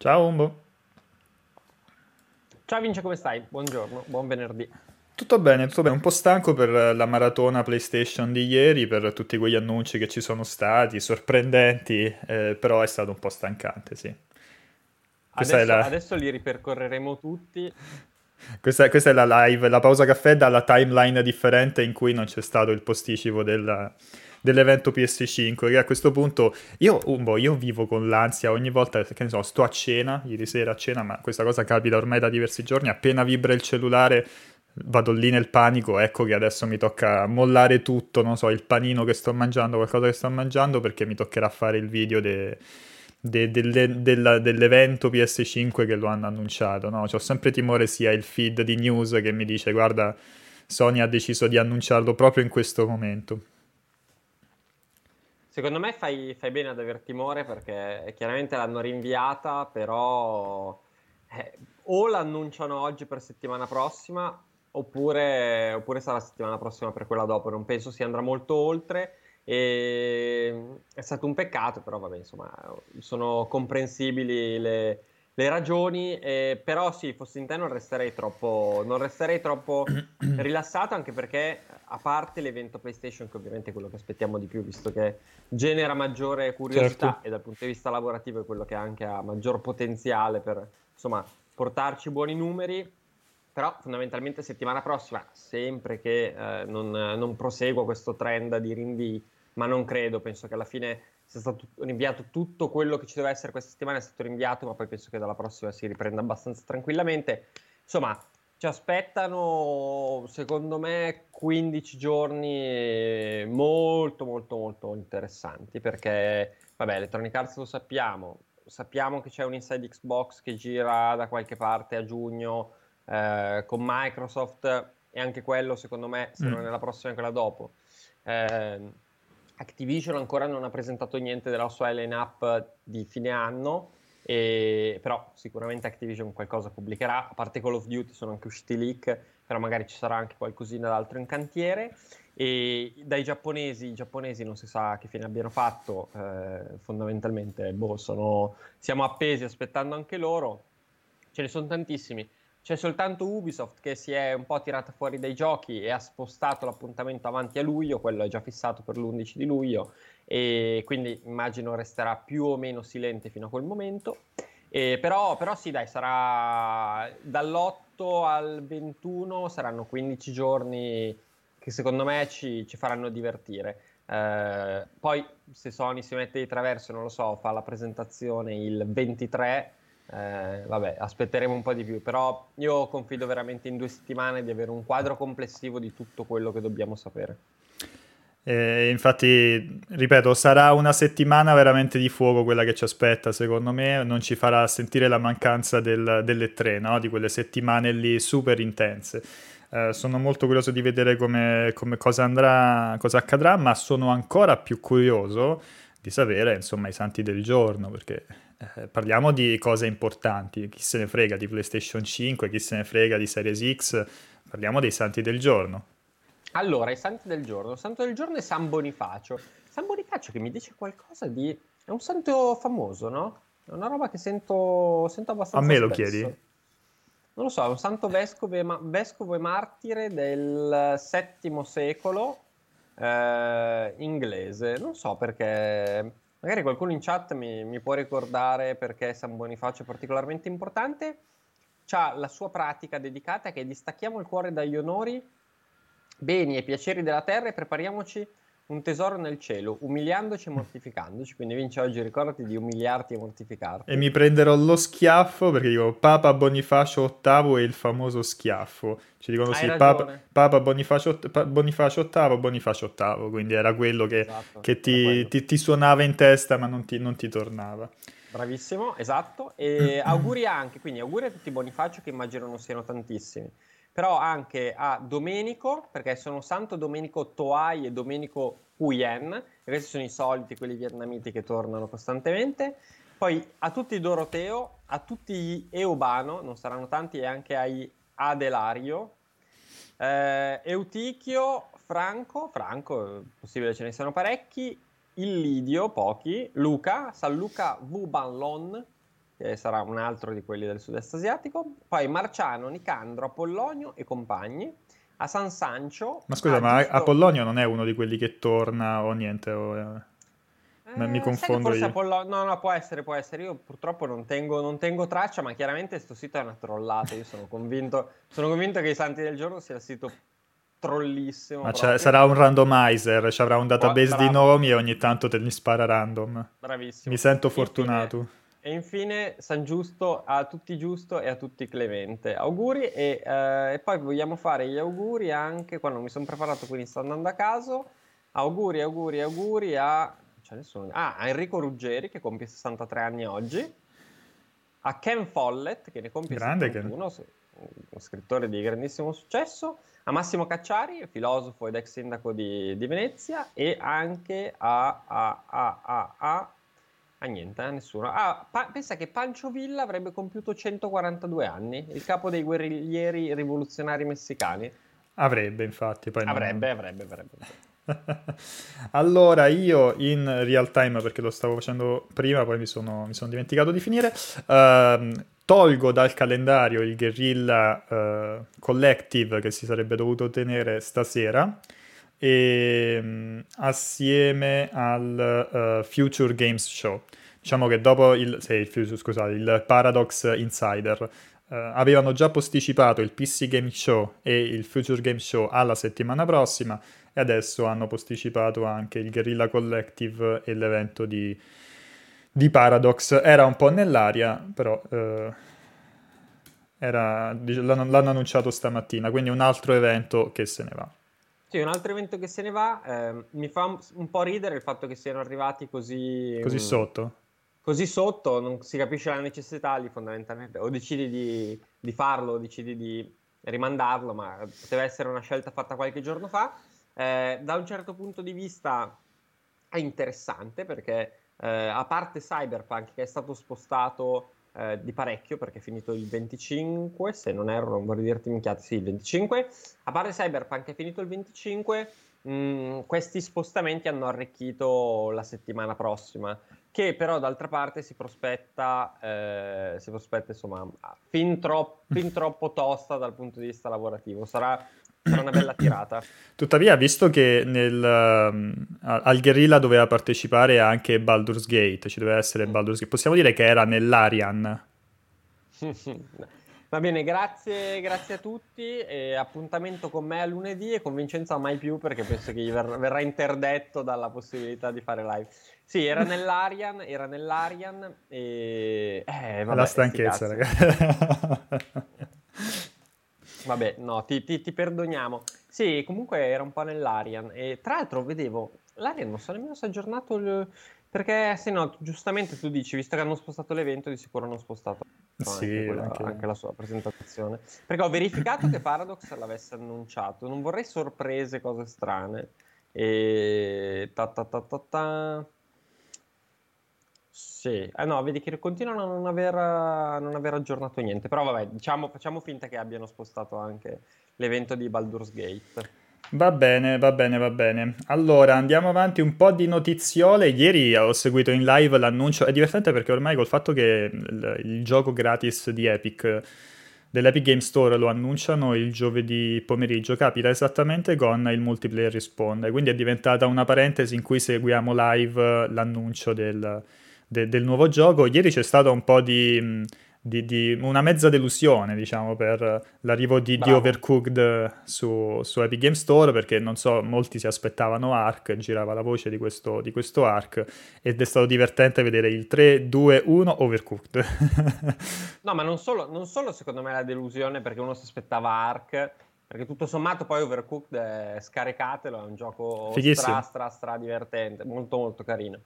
Ciao Umbo. Ciao Vince, come stai? Buongiorno, buon venerdì. Tutto bene, un po' stanco per la maratona PlayStation di ieri, per tutti quegli annunci che ci sono stati, sorprendenti, però è stato un po' stancante, sì. Adesso li ripercorreremo tutti. Questa è la live, la pausa caffè dalla timeline differente in cui non c'è stato il posticipo dell'evento PS5, che a questo punto io vivo con l'ansia ogni volta, che ne so, sto a cena, ieri sera a cena, ma questa cosa capita ormai da diversi giorni, appena vibra il cellulare vado lì nel panico, ecco che adesso mi tocca mollare tutto, non so, il panino che sto mangiando, qualcosa che sto mangiando, perché mi toccherà fare il video dell'evento PS5 che lo hanno annunciato, no? C'ho sempre timore sia il feed di news che mi dice guarda, Sony ha deciso di annunciarlo proprio in questo momento. Secondo me fai bene ad aver timore, perché chiaramente l'hanno rinviata, però o l'annunciano oggi per settimana prossima oppure sarà settimana prossima per quella dopo, non penso si andrà molto oltre. E è stato un peccato, però vabbè, insomma, sono comprensibili le ragioni, però sì, fossi in te non resterei troppo rilassato, anche perché, a parte l'evento PlayStation, che ovviamente è quello che aspettiamo di più, visto che genera maggiore curiosità, certo, e dal punto di vista lavorativo è quello che anche ha maggior potenziale per, insomma, portarci buoni numeri. Però fondamentalmente settimana prossima, sempre che non prosegua questo trend di rinvii, ma non credo, penso che alla fine sia stato rinviato tutto quello che ci doveva essere questa settimana, è stato rinviato, ma poi penso che dalla prossima si riprenda abbastanza tranquillamente. Insomma, ci aspettano, secondo me, 15 giorni molto molto molto interessanti, perché vabbè, Electronic Arts lo sappiamo che c'è un Inside Xbox che gira da qualche parte a giugno, con Microsoft, e anche quello secondo me, se non è la prossima è quella dopo. Activision ancora non ha presentato niente della sua line-up di fine anno, però sicuramente Activision qualcosa pubblicherà, a parte Call of Duty sono anche usciti leak, però magari ci sarà anche qualcosina d'altro in cantiere. E dai giapponesi, i giapponesi non si sa che fine abbiano fatto, fondamentalmente siamo appesi aspettando anche loro, ce ne sono tantissimi. C'è soltanto Ubisoft che si è un po' tirata fuori dai giochi e ha spostato l'appuntamento avanti a luglio, quello è già fissato per l'11 di luglio, e quindi immagino resterà più o meno silente fino a quel momento. Però sì, dai, sarà dall'8 al 21, saranno 15 giorni che secondo me ci faranno divertire. Poi se Sony si mette di traverso, non lo so, fa la presentazione il 23, vabbè, aspetteremo un po' di più, però io confido veramente in 2 settimane di avere un quadro complessivo di tutto quello che dobbiamo sapere. Infatti, ripeto, sarà una settimana veramente di fuoco quella che ci aspetta, secondo me non ci farà sentire la mancanza delle tre, no? Di quelle settimane lì super intense. Sono molto curioso di vedere come cosa accadrà, ma sono ancora più curioso di sapere, insomma, i santi del giorno, perché parliamo di cose importanti, chi se ne frega di PlayStation 5, chi se ne frega di Series X, parliamo dei santi del giorno. Allora, i santi del giorno, il santo del giorno è San Bonifacio, che mi dice qualcosa di... è un santo famoso, no? È una roba che sento abbastanza spesso. A me lo chiedi? Non lo so, è un santo vescovo e martire del VII secolo inglese, non so perché... Magari qualcuno in chat mi può ricordare perché San Bonifacio è particolarmente importante. C'ha la sua pratica dedicata che è: distacchiamo il cuore dagli onori, beni e piaceri della terra e prepariamoci un tesoro nel cielo, umiliandoci e mortificandoci. Quindi Vince, oggi ricordati di umiliarti e mortificarti. E mi prenderò lo schiaffo, perché dico Papa Bonifacio VIII e il famoso schiaffo. Ci dicono sì, Papa Bonifacio VIII, quindi era quello che, esatto, che ti suonava in testa ma non ti tornava. Bravissimo, esatto. E auguri anche, quindi auguri a tutti i Bonifacio, che immagino non siano tantissimi. Però anche a Domenico, perché sono Santo Domenico Toai e Domenico Huyen, e questi sono i soliti, quelli vietnamiti che tornano costantemente. Poi a tutti i Doroteo, a tutti gli Eubano, non saranno tanti, e anche ai Adelario, Eutichio, Franco, possibile ce ne siano parecchi, Illidio, pochi, Luca, San Luca Vubanlon, sarà un altro di quelli del sud-est asiatico. Poi Marciano, Nicandro, Apollonio e compagni. A San Sancio. Ma scusa, ma giusto... Apollonio non è uno di quelli che torna o niente? Mi confondo io. No, può essere. Io purtroppo non tengo traccia, ma chiaramente sto sito è una trollata. Io sono convinto che i Santi del Giorno sia il sito trollissimo. Ma sarà un randomizer, ci avrà un database di nomi e ogni tanto te li spara random. Bravissimo. Mi sento fortunato. E infine San Giusto, a tutti Giusto e a tutti Clemente. Auguri e poi vogliamo fare gli auguri anche quando mi sono preparato, quindi sto andando a caso. Auguri a... a Enrico Ruggeri che compie 63 anni oggi, a Ken Follett che ne compie 61, uno scrittore di grandissimo successo, a Massimo Cacciari, filosofo ed ex sindaco di Venezia, e anche a niente, a nessuno. Pensa che Pancho Villa avrebbe compiuto 142 anni, il capo dei guerriglieri rivoluzionari messicani. Avrebbe, infatti. Poi avrebbe. Allora io in real time, perché lo stavo facendo prima poi mi sono dimenticato di finire, tolgo dal calendario il Guerrilla Collective che si sarebbe dovuto tenere stasera e, assieme al Future Games Show, diciamo che dopo il Paradox Insider avevano già posticipato il PC Game Show e il Future Game Show alla settimana prossima e adesso hanno posticipato anche il Guerrilla Collective e l'evento di Paradox. Era un po' nell'aria, però l'hanno annunciato stamattina, quindi un altro evento che se ne va. Sì, un altro evento che se ne va. Mi fa un po' ridere il fatto che siano arrivati così sotto. Così sotto non si capisce la necessità lì, fondamentalmente, o decidi di farlo, o decidi di rimandarlo, ma poteva essere una scelta fatta qualche giorno fa. Da un certo punto di vista è interessante perché a parte Cyberpunk che è stato spostato di parecchio perché è finito il 25, se non erro, non vorrei dirti minchiate, sì il 25, a parte Cyberpunk è finito il 25, questi spostamenti hanno arricchito la settimana prossima, che però d'altra parte si prospetta insomma fin troppo tosta dal punto di vista lavorativo. Sarà una bella tirata. Tuttavia, visto che al Guerrilla doveva partecipare anche Baldur's Gate, ci doveva essere Baldur's Gate, possiamo dire che era nell'Arian. Va bene, grazie a tutti e appuntamento con me a lunedì e con Vincenzo mai più, perché penso che gli verrà interdetto dalla possibilità di fare live. Sì, era nell'Arian e... vabbè, la stanchezza, ragazzi. Vabbè, no, ti perdoniamo. Sì, comunque era un po' nell'Arian. E tra l'altro vedevo, l'Arian non so nemmeno se è aggiornato, perché se no, giustamente tu dici, visto che hanno spostato l'evento, di sicuro hanno spostato anche la sua presentazione. Perché ho verificato che Paradox l'avesse annunciato. Non vorrei sorprese, cose strane. E... Sì, no, vedi che continuano a non aver aggiornato niente, però vabbè, diciamo, facciamo finta che abbiano spostato anche l'evento di Baldur's Gate. Va bene. Allora, andiamo avanti, un po' di notiziole. Ieri ho seguito in live l'annuncio, è divertente perché ormai col fatto che il gioco gratis di Epic, dell'Epic Game Store, lo annunciano il giovedì pomeriggio, capita esattamente con il multiplayer risponde, quindi è diventata una parentesi in cui seguiamo live l'annuncio del nuovo gioco. Ieri c'è stato un po' di una mezza delusione, diciamo, per l'arrivo di Overcooked su Epic Games Store, perché non so, molti si aspettavano Ark, girava la voce di questo Ark ed è stato divertente vedere il 3-2-1 Overcooked. No, ma non solo secondo me la delusione perché uno si aspettava Ark, perché tutto sommato poi Overcooked scaricatelo, è un gioco stra divertente, molto molto carino.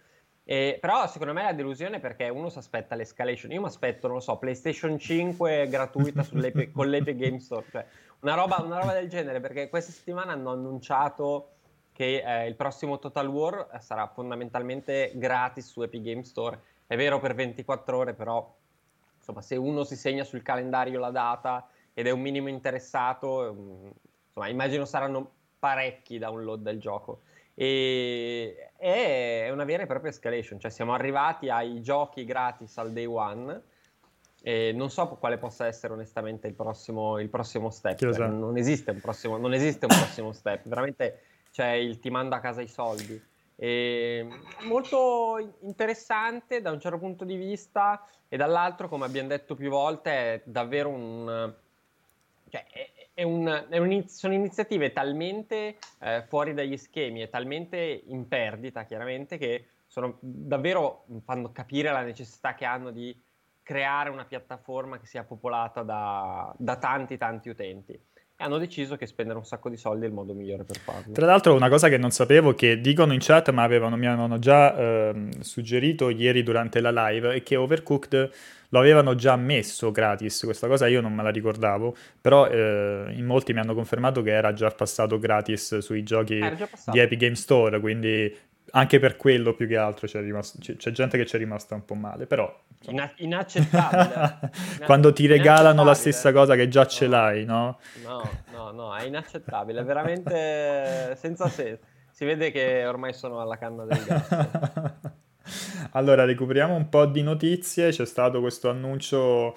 Però secondo me la delusione perché uno si aspetta l'escalation, io mi aspetto, non lo so, PlayStation 5 gratuita con l'Epic Game Store, cioè una roba del genere, perché questa settimana hanno annunciato che il prossimo Total War sarà fondamentalmente gratis su Epic Game Store, è vero per 24 ore, però insomma se uno si segna sul calendario la data ed è un minimo interessato, insomma immagino saranno parecchi download del gioco. E è una vera e propria escalation, cioè siamo arrivati ai giochi gratis al day one Non so quale possa essere onestamente il prossimo step. Cioè, non esiste un prossimo step, veramente, cioè, il ti mando a casa i soldi. E molto interessante da un certo punto di vista, e dall'altro, come abbiamo detto più volte, è davvero sono iniziative talmente fuori dagli schemi e talmente in perdita, chiaramente, che fanno capire la necessità che hanno di creare una piattaforma che sia popolata da tanti utenti. Hanno deciso che spendere un sacco di soldi è il modo migliore per farlo. Tra l'altro, una cosa che non sapevo, che dicono in chat, ma mi avevano già suggerito ieri durante la live, è che Overcooked lo avevano già messo gratis. Questa cosa io non me la ricordavo, però in molti mi hanno confermato che era già passato gratis sui giochi di Epic Game Store, quindi anche per quello, più che altro, c'è gente che ci è rimasta un po' male, però inaccettabile. Quando ti regalano la stessa cosa che già ce l'hai, no? No, è inaccettabile, è veramente senza senso. Si vede che ormai sono alla canna del gatto. Allora, recuperiamo un po' di notizie. C'è stato questo annuncio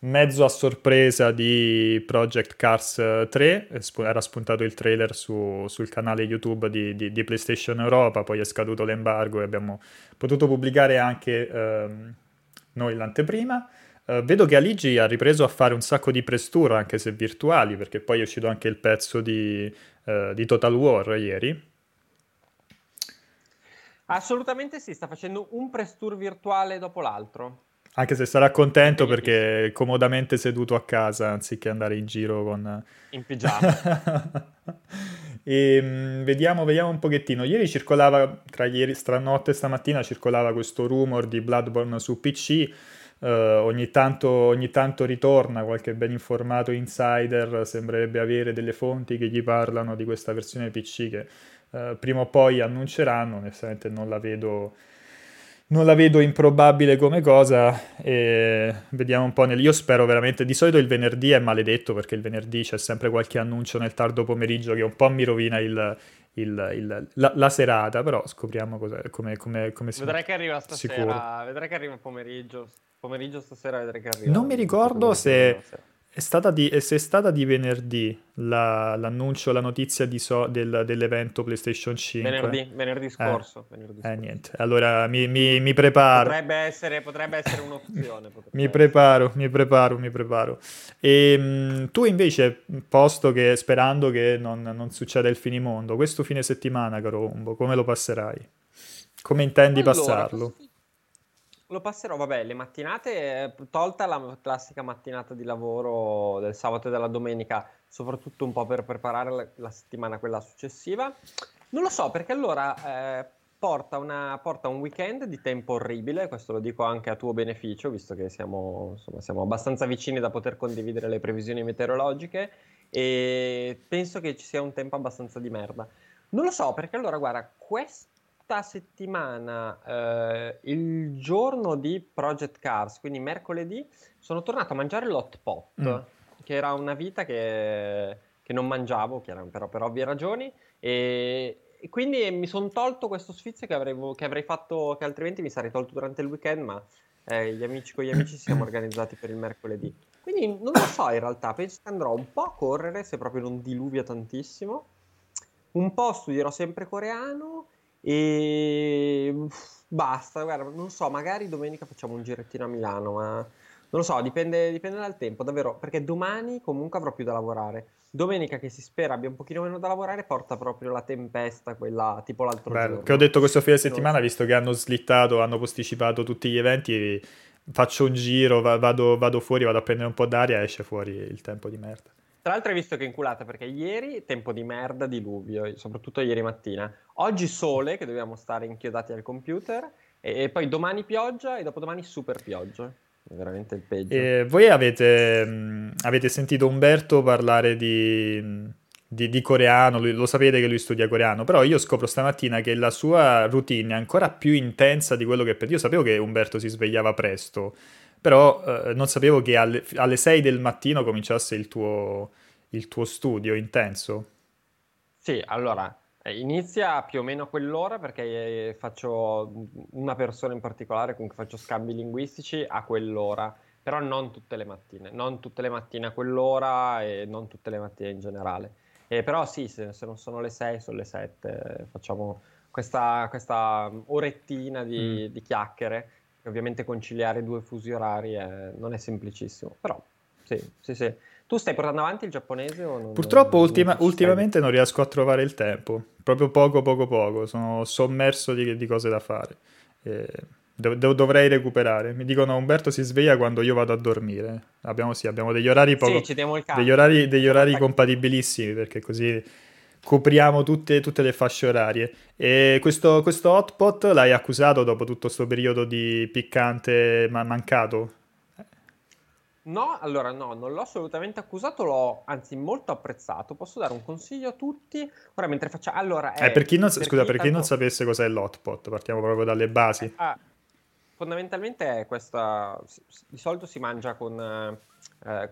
mezzo a sorpresa di Project Cars 3, era spuntato il trailer sul canale YouTube di PlayStation Europa, poi è scaduto l'embargo e abbiamo potuto pubblicare anche noi l'anteprima. Vedo che Aligi ha ripreso a fare un sacco di press tour, anche se virtuali, perché poi è uscito anche il pezzo di Total War ieri. Assolutamente sì, sta facendo un press tour virtuale dopo l'altro. Anche se sarà contento perché è comodamente seduto a casa anziché andare in giro in pigiama. E vediamo un pochettino. Ieri circolava, stranotte e stamattina circolava questo rumor di Bloodborne su PC. Ogni tanto ritorna qualche ben informato insider, sembrerebbe avere delle fonti che gli parlano di questa versione PC che prima o poi annunceranno. Onestamente non la vedo improbabile come cosa, e vediamo un po'. Io spero veramente, di solito il venerdì è maledetto perché il venerdì c'è sempre qualche annuncio nel tardo pomeriggio che un po' mi rovina la serata, però scopriamo come si vedrai che arriva stasera, sicuro. Vedrai che arriva pomeriggio stasera, vedrai che arriva. Non mi ricordo se è stata di venerdì l'annuncio, la notizia dell'evento PlayStation 5. Venerdì scorso. Niente, allora mi preparo. Potrebbe essere un'opzione. Mi preparo. E tu invece, sperando che non succeda il finimondo, questo fine settimana, caro Umbo, come lo passerai? Come intendi passarlo? Lo passerò, vabbè, le mattinate, tolta la classica mattinata di lavoro del sabato e della domenica, soprattutto un po' per preparare la settimana quella successiva. Non lo so, perché allora porta un weekend di tempo orribile, questo lo dico anche a tuo beneficio, visto che siamo abbastanza vicini da poter condividere le previsioni meteorologiche, e penso che ci sia un tempo abbastanza di merda. Non lo so, perché allora, guarda, settimana il giorno di Project Cars, quindi mercoledì, sono tornato a mangiare l'hot pot, che era una vita che non mangiavo, però per ovvie ragioni, e quindi mi sono tolto questo sfizio che altrimenti mi sarei tolto durante il weekend, ma con gli amici siamo organizzati per il mercoledì, quindi non lo so, in realtà penso che andrò un po' a correre, se proprio non diluvia tantissimo, un po' studierò sempre coreano e basta. Guarda, non so, magari domenica facciamo un girettino a Milano, ma non lo so, dipende dal tempo davvero, perché domani comunque avrò più da lavorare, domenica che si spera abbia un pochino meno da lavorare porta proprio la tempesta, quella tipo l'altro giorno che ho detto, questo fine settimana, visto che hanno posticipato tutti gli eventi, faccio un giro, vado fuori, vado a prendere un po' d'aria, esce fuori il tempo di merda. Tra l'altro hai visto che è inculata, perché ieri tempo di merda, diluvio, soprattutto ieri mattina. Oggi sole, che dobbiamo stare inchiodati al computer, e poi domani pioggia e dopodomani super pioggia. È veramente il peggio. E voi avete sentito Umberto parlare di coreano, lo sapete che lui studia coreano, però io scopro stamattina che la sua routine è ancora più intensa di quello che... Io sapevo che Umberto si svegliava presto, però non sapevo che alle 6 del mattino cominciasse il tuo studio intenso. Sì, allora, inizia più o meno a quell'ora, perché faccio una persona in particolare con cui faccio scambi linguistici a quell'ora, però non tutte le mattine, non tutte le mattine a quell'ora e non tutte le mattine in generale. Però sì, se non sono le 6, sono le 7, facciamo questa orettina di chiacchiere, che ovviamente conciliare due fusi orari non è semplicissimo, però sì. Tu stai portando avanti il giapponese o no? Purtroppo ultimamente non riesco a trovare il tempo, proprio poco, sono sommerso di cose da fare, dovrei recuperare. Mi dicono Umberto si sveglia quando io vado a dormire, abbiamo degli orari degli orari compatibilissimi, perché così copriamo tutte le fasce orarie. E questo hotpot l'hai accusato dopo tutto questo periodo di piccante mancato? No, allora no, non l'ho assolutamente accusato, l'ho anzi molto apprezzato. Posso dare un consiglio a tutti? Ora mentre facciamo... Allora, per chi non sapesse cos'è l'hotpot, partiamo proprio dalle basi. Fondamentalmente è questa, di solito si mangia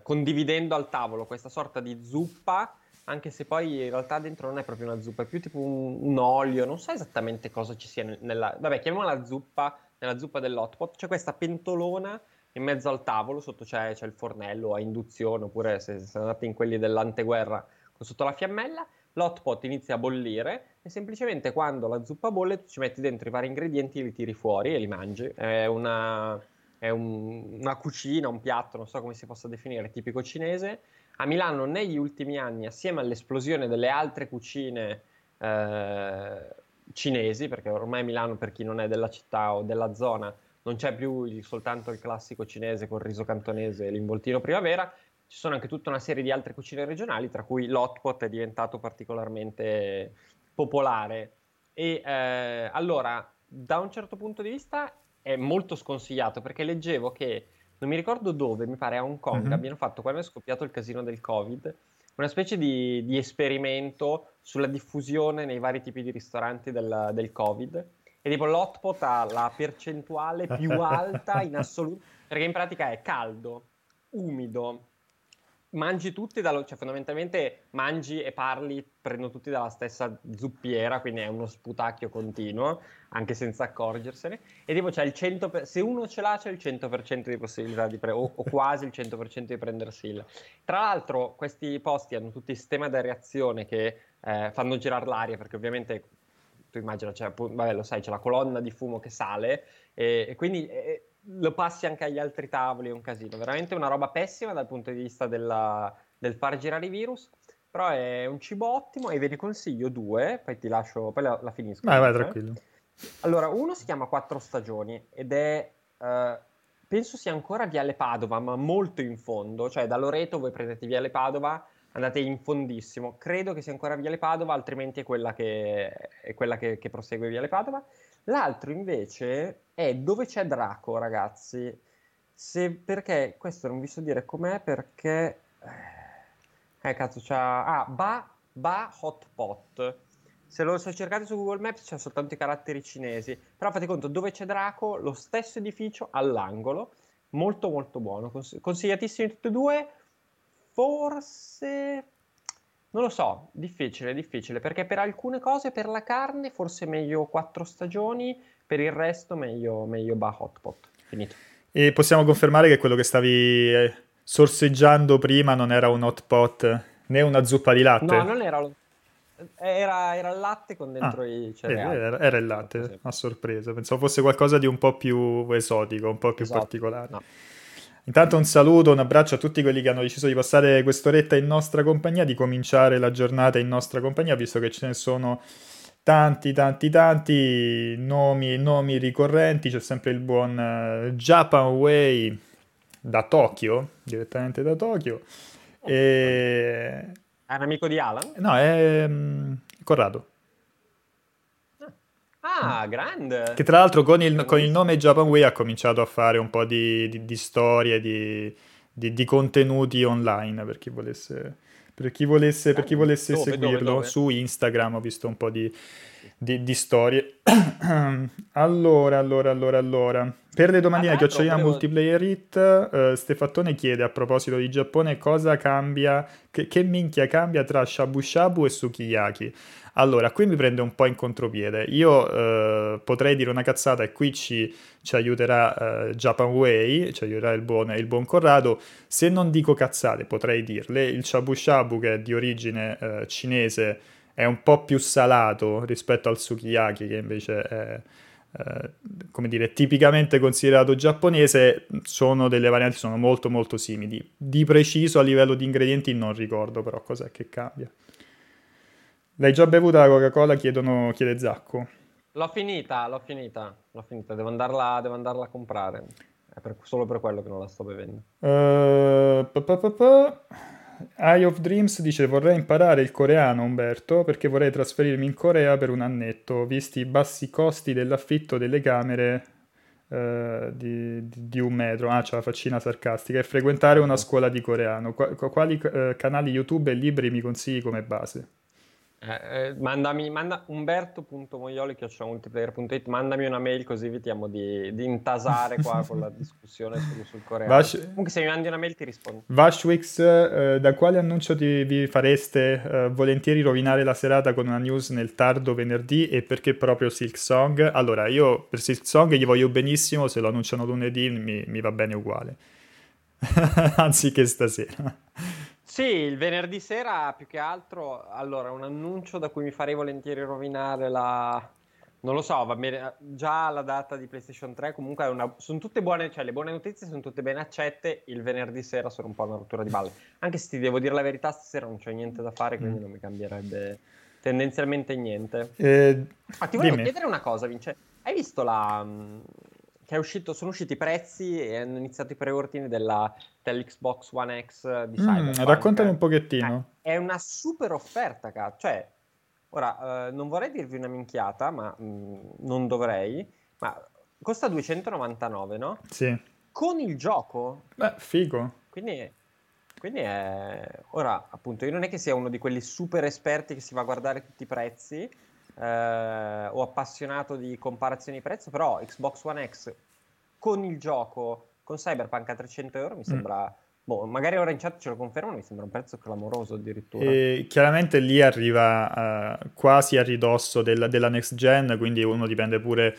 condividendo al tavolo questa sorta di zuppa, anche se poi in realtà dentro non è proprio una zuppa, è più tipo un olio, non so esattamente cosa ci sia chiamiamola zuppa, nella zuppa dell'hotpot, c'è questa pentolona in mezzo al tavolo, sotto c'è il fornello a induzione, oppure se andate in quelli dell'anteguerra sotto la fiammella, l'hotpot inizia a bollire e semplicemente quando la zuppa bolle tu ci metti dentro i vari ingredienti, li tiri fuori e li mangi. È una cucina, un piatto, non so come si possa definire, tipico cinese. A Milano negli ultimi anni, assieme all'esplosione delle altre cucine cinesi, perché ormai Milano, per chi non è della città o della zona, non c'è più soltanto il classico cinese con riso cantonese e l'involtino primavera, ci sono anche tutta una serie di altre cucine regionali, tra cui l'hotpot è diventato particolarmente popolare. E allora, da un certo punto di vista è molto sconsigliato, perché leggevo che, non mi ricordo dove, mi pare a Hong Kong, abbiano fatto, quando è scoppiato il casino del Covid, una specie di esperimento sulla diffusione nei vari tipi di ristoranti del Covid, e tipo l'hotpot ha la percentuale più alta in assoluto, perché in pratica è caldo, umido, mangi tutti cioè fondamentalmente mangi e parli, prendono tutti dalla stessa zuppiera, quindi è uno sputacchio continuo, anche senza accorgersene, e tipo c'è il 100%, se uno ce l'ha c'è il 100% di possibilità di o quasi il 100% di prendersi il. Tra l'altro questi posti hanno tutti sistema di reazione che fanno girare l'aria, perché ovviamente tu immagina, c'è la colonna di fumo che sale e quindi lo passi anche agli altri tavoli, è un casino, veramente una roba pessima dal punto di vista del far girare i virus, però è un cibo ottimo e ve ne consiglio due, poi ti lascio, poi la finisco. Vai, tranquillo. Allora, uno si chiama Quattro Stagioni ed è, penso sia ancora Viale Padova, ma molto in fondo, cioè da Loreto voi prendete Viale Padova, andate in fondissimo, credo che sia ancora Viale Padova, altrimenti è quella che prosegue Viale Padova. L'altro invece è Dove c'è Draco, ragazzi, perché questo non vi so dire com'è, perché Ba Hot Pot, se cercate su Google Maps c'è soltanto i caratteri cinesi, però fate conto, Dove c'è Draco, lo stesso edificio all'angolo, molto molto buono, consigliatissimi tutti e due. Forse, non lo so, difficile, perché per alcune cose, per la carne, forse meglio Quattro Stagioni, per il resto meglio Ba Hotpot. Finito. E possiamo confermare che quello che stavi sorseggiando prima non era un hot pot, né una zuppa di latte? No, non era, era il latte con dentro i cereali. Era il latte, a sorpresa, pensavo fosse qualcosa di un po' più esotico, un po' più particolare. No. Intanto un saluto, un abbraccio a tutti quelli che hanno deciso di passare quest'oretta in nostra compagnia, di cominciare la giornata in nostra compagnia, visto che ce ne sono tanti nomi ricorrenti. C'è sempre il buon Japan Way da Tokyo, direttamente da Tokyo. E... È un amico di Alan? No, è Corrado. Ah, grande! Che tra l'altro con il nome Japan Way ha cominciato a fare un po' di storie, di contenuti online per chi volesse seguirlo. Su Instagram ho visto un po' di di storie. Allora. Per le domandine che ho multiplayer hit, Stefattone chiede a proposito di Giappone cosa cambia, che minchia cambia tra shabu shabu e sukiyaki. Allora, qui mi prende un po' in contropiede. Io potrei dire una cazzata e qui ci aiuterà Japan Way, ci aiuterà il buon Corrado. Se non dico cazzate, potrei dirle. Il shabu shabu, che è di origine cinese, è un po' più salato rispetto al sukiyaki, che invece è come dire tipicamente considerato giapponese. Sono delle varianti, sono molto molto simili. Di preciso a livello di ingredienti non ricordo però cos'è che cambia. L'hai già bevuta la Coca-Cola? Chiede Zacco. L'ho finita. Devo andarla a comprare. È solo per quello che non la sto bevendo. Eye of Dreams dice: vorrei imparare il coreano, Umberto, perché vorrei trasferirmi in Corea per un annetto, visti i bassi costi dell'affitto delle camere di un metro. Ah, c'è la faccina sarcastica. E frequentare una scuola di coreano. Quali canali YouTube e libri mi consigli come base? Manda umberto.moglioli@multiplayer.it, mandami una mail così evitiamo di intasare qua con la discussione sul coreano. Comunque se mi mandi una mail ti rispondo. Vashwix, da quale annuncio vi fareste volentieri rovinare la serata con una news nel tardo venerdì, e perché proprio Silksong? Allora, io per Silksong gli voglio benissimo, se lo annunciano lunedì mi va bene uguale anziché stasera. Sì, il venerdì sera più che altro. Allora, un annuncio da cui mi farei volentieri rovinare non lo so, va bene, già la data di PlayStation 3 comunque sono tutte buone, cioè le buone notizie sono tutte ben accette. Il venerdì sera sono un po' una rottura di balle. Anche se ti devo dire la verità, stasera non c'ho niente da fare, quindi non mi cambierebbe tendenzialmente niente. Ti volevo chiedere una cosa, Vince. Hai visto sono usciti i prezzi e hanno iniziato i preordini dell'Xbox One X di Cyberpunk. Raccontami un pochettino. È una super offerta, cioè, ora non vorrei dirvi una minchiata, ma non dovrei, ma costa 299, no? Sì. Con il gioco? Beh, figo. Quindi è... Ora, appunto, io non è che sia uno di quelli super esperti che si va a guardare tutti i prezzi, o appassionato di comparazioni di prezzo, però Xbox One X con il gioco, con Cyberpunk a €300 mi sembra, magari ora in chat ce lo confermano, mi sembra un prezzo clamoroso addirittura. E chiaramente lì arriva quasi a ridosso della next gen, quindi uno dipende pure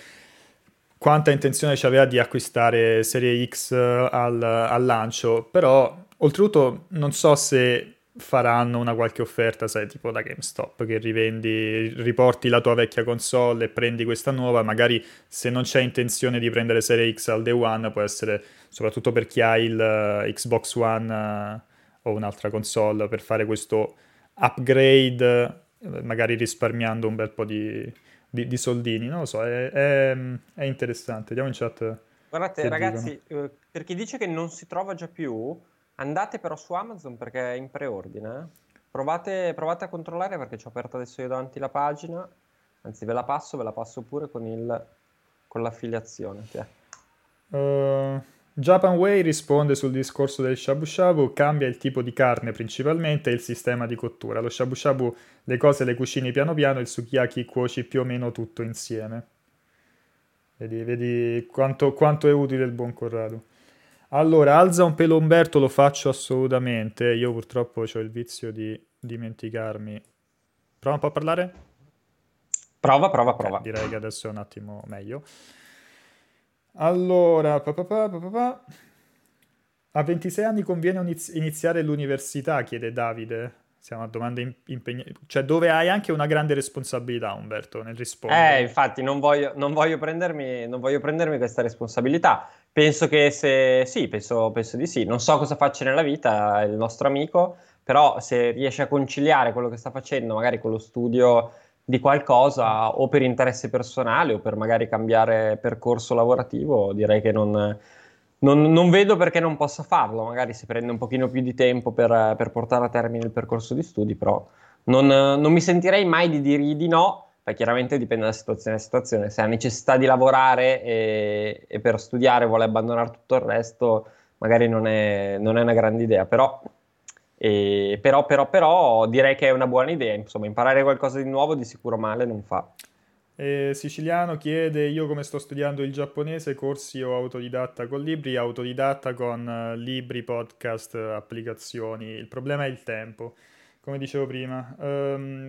quanta intenzione c'aveva di acquistare serie X al lancio, però oltretutto non so se faranno una qualche offerta, sai, tipo da GameStop, che riporti la tua vecchia console e prendi questa nuova. Magari se non c'è intenzione di prendere serie X al day one, può essere soprattutto per chi ha il Xbox One o un'altra console, per fare questo upgrade, magari risparmiando un bel po' di soldini. Non lo so, è interessante. Vediamo in chat. Guardate ragazzi, per chi dice che non si trova già più, andate però su Amazon perché è in preordine. Provate a controllare, perché ci ho aperto adesso io davanti la pagina. Anzi, ve la passo pure con l'affiliazione. Japan Way risponde sul discorso del shabu shabu. Cambia il tipo di carne principalmente e il sistema di cottura. Lo shabu shabu le cose le cucini piano piano, il sukiyaki cuoci più o meno tutto insieme. Vedi quanto è utile il buon Corrado. Allora, alza un pelo Umberto, lo faccio assolutamente. Io purtroppo ho il vizio di dimenticarmi. Prova un po' a parlare? Prova. Direi che adesso è un attimo meglio. Allora, a 26 anni conviene iniziare l'università, chiede Davide. Siamo a domande impegnate, cioè dove hai anche una grande responsabilità, Umberto, nel rispondere. Infatti non voglio prendermi questa responsabilità. Penso che penso di sì. Non so cosa faccia nella vita il nostro amico, però se riesce a conciliare quello che sta facendo magari con lo studio di qualcosa, o per interesse personale o per magari cambiare percorso lavorativo, direi che non vedo perché non possa farlo. Magari si prende un pochino più di tempo per portare a termine il percorso di studi, però non mi sentirei mai di dirgli di no, perché chiaramente dipende dalla situazione a situazione. Se ha necessità di lavorare e per studiare vuole abbandonare tutto il resto, magari non è una grande idea, però direi che è una buona idea. Insomma, imparare qualcosa di nuovo di sicuro male non fa. Siciliano chiede: io come sto studiando il giapponese, corsi o autodidatta con libri? Autodidatta con libri, podcast, applicazioni. Il problema è il tempo, come dicevo prima.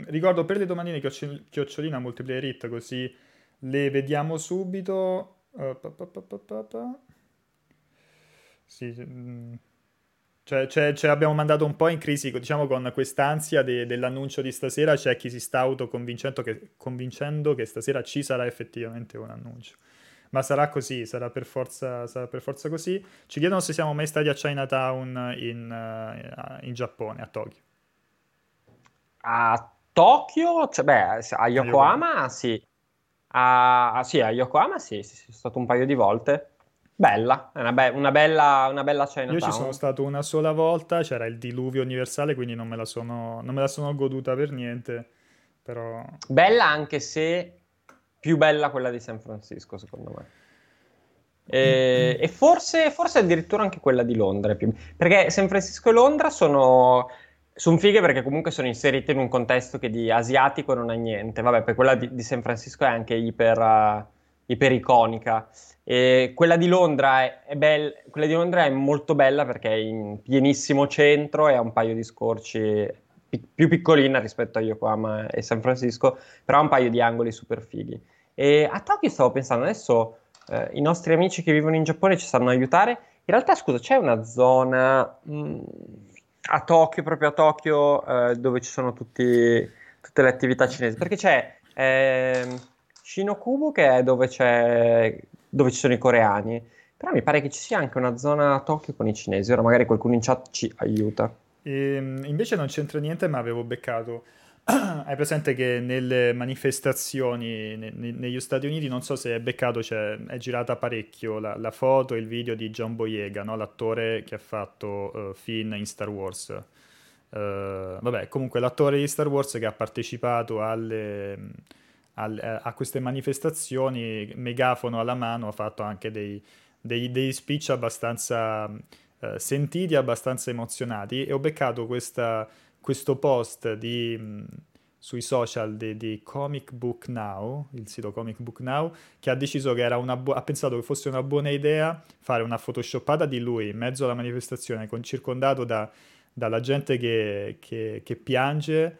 Ricordo per le domandine chiocciolina multiply it, così le vediamo subito. Sì, cioè abbiamo mandato un po' in crisi, diciamo, con quest'ansia dell'annuncio di stasera. C'è chi si sta autoconvincendo che stasera ci sarà effettivamente un annuncio, ma sarà così, sarà per forza così. Ci chiedono se siamo mai stati a Chinatown in Giappone, a Tokyo. A Tokyo? Cioè, a Yokohama sì. A Yokohama sì, sono stato un paio di volte. Bella, è una bella Chinatown. Io ci sono stato una sola volta, c'era il diluvio universale, quindi non me la sono goduta per niente, però... Bella, anche se più bella quella di San Francisco, secondo me. E forse addirittura anche quella di Londra, perché San Francisco e Londra sono fighe perché comunque sono inserite in un contesto che di asiatico non ha niente. Vabbè, per quella di San Francisco è anche ipericonica. Quella di Londra quella di Londra è molto bella perché è in pienissimo centro e ha un paio di scorci più piccolina rispetto a Yokohama e San Francisco, però ha un paio di angoli super fighi. E a Tokyo stavo pensando adesso, i nostri amici che vivono in Giappone ci stanno aiutare. In realtà, scusa, c'è una zona a Tokyo, proprio a Tokyo, dove ci sono tutte le attività cinesi, perché c'è Shinokubo, che è dove ci sono i coreani, però mi pare che ci sia anche una zona a Tokyo con i cinesi. Ora magari qualcuno in chat ci aiuta. Invece non c'entra niente, ma avevo beccato hai presente che nelle manifestazioni negli Stati Uniti, non so se è beccato, è girata parecchio la foto e il video di John Boyega, no? L'attore che ha fatto Finn in Star Wars. Vabbè, comunque l'attore di Star Wars che ha partecipato a queste manifestazioni, megafono alla mano, ha fatto anche dei speech abbastanza sentiti, abbastanza emozionati, e ho beccato questo post sui social di Comic Book Now, il sito Comic Book Now, che ha deciso che ha pensato che fosse una buona idea fare una photoshoppata di lui in mezzo alla manifestazione, circondato dalla gente che piange,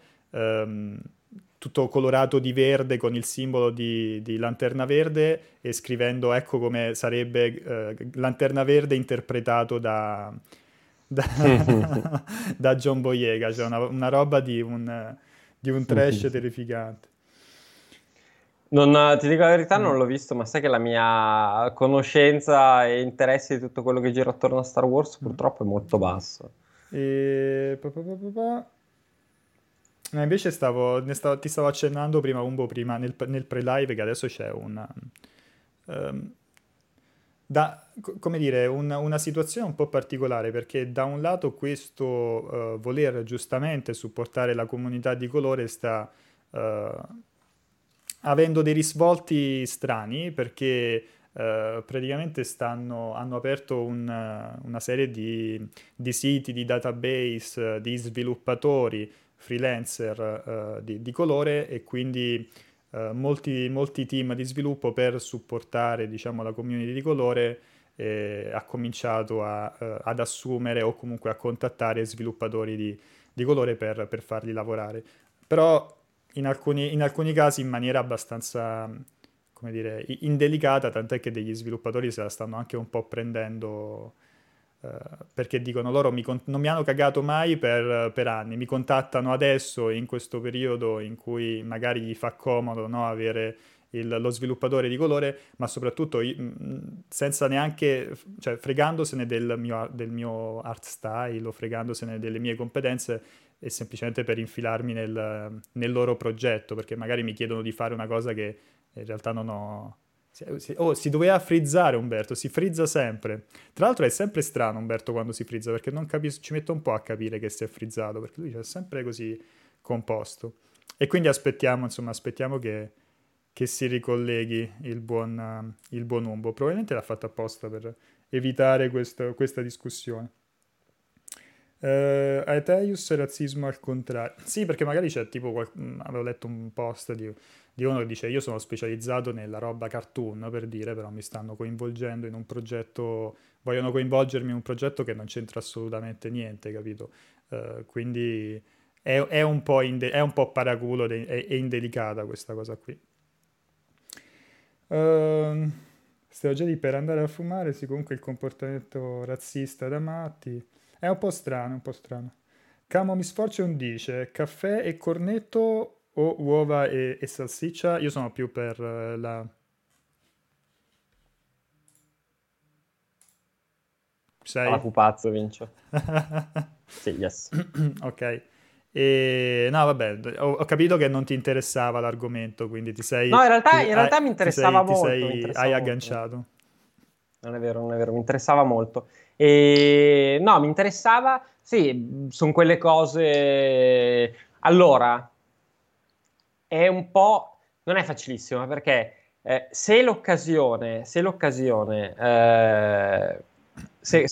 tutto colorato di verde con il simbolo di Lanterna Verde, e scrivendo ecco come sarebbe Lanterna Verde interpretato da John Boyega, cioè una roba di un trash terrificante. Ti dico la verità, non l'ho visto, ma sai che la mia conoscenza e interesse di tutto quello che gira attorno a Star Wars purtroppo è molto basso. No, invece ti stavo accennando prima, nel pre-live, che adesso c'è una situazione un po' particolare, perché da un lato questo voler giustamente supportare la comunità di colore sta avendo dei risvolti strani, perché praticamente hanno aperto una serie di siti, di database, di sviluppatori freelancer di colore, e quindi molti team di sviluppo, per supportare, diciamo, la community di colore, ha cominciato ad assumere o comunque a contattare sviluppatori di colore per farli lavorare, però in alcuni casi in maniera abbastanza, come dire, indelicata, tant'è che degli sviluppatori se la stanno anche un po' prendendo, perché dicono loro non mi hanno cagato mai per anni, mi contattano adesso in questo periodo in cui magari gli fa comodo, no, avere lo sviluppatore di colore, ma soprattutto senza neanche, cioè, fregandosene del mio art style o fregandosene delle mie competenze, e semplicemente per infilarmi nel loro progetto, perché magari mi chiedono di fare una cosa che in realtà non ho... Oh, si doveva frizzare Umberto, si frizza sempre. Tra l'altro è sempre strano Umberto quando si frizza, perché non capisco, ci metto un po' a capire che si è frizzato, perché lui è sempre così composto. E quindi aspettiamo che si ricolleghi il buon Umbo. Probabilmente l'ha fatto apposta per evitare questa discussione. Aeteius, razzismo al contrario. Sì, perché magari c'è tipo avevo letto un post di uno che dice: io sono specializzato nella roba cartoon, per dire, però mi stanno coinvolgendo in un progetto, vogliono coinvolgermi in un progetto che non c'entra assolutamente niente, capito? Quindi è un po' paraculo e indelicata questa cosa qui. Strategia per andare a fumare, sì, comunque il comportamento razzista da matti. È un po' strano. Camo Misfortune dice: caffè e cornetto o uova e salsiccia? Io sono più per la... Sei? La pupazzo vince. Sì, yes. Ok. E... no, vabbè, ho capito che non ti interessava l'argomento, quindi ti sei... No, in realtà mi interessava molto. Hai agganciato. Non è vero, mi interessava molto. E... no, mi interessava, sì, sono quelle cose... Allora, è un po'... non è facilissima, perché se l'occasione... se,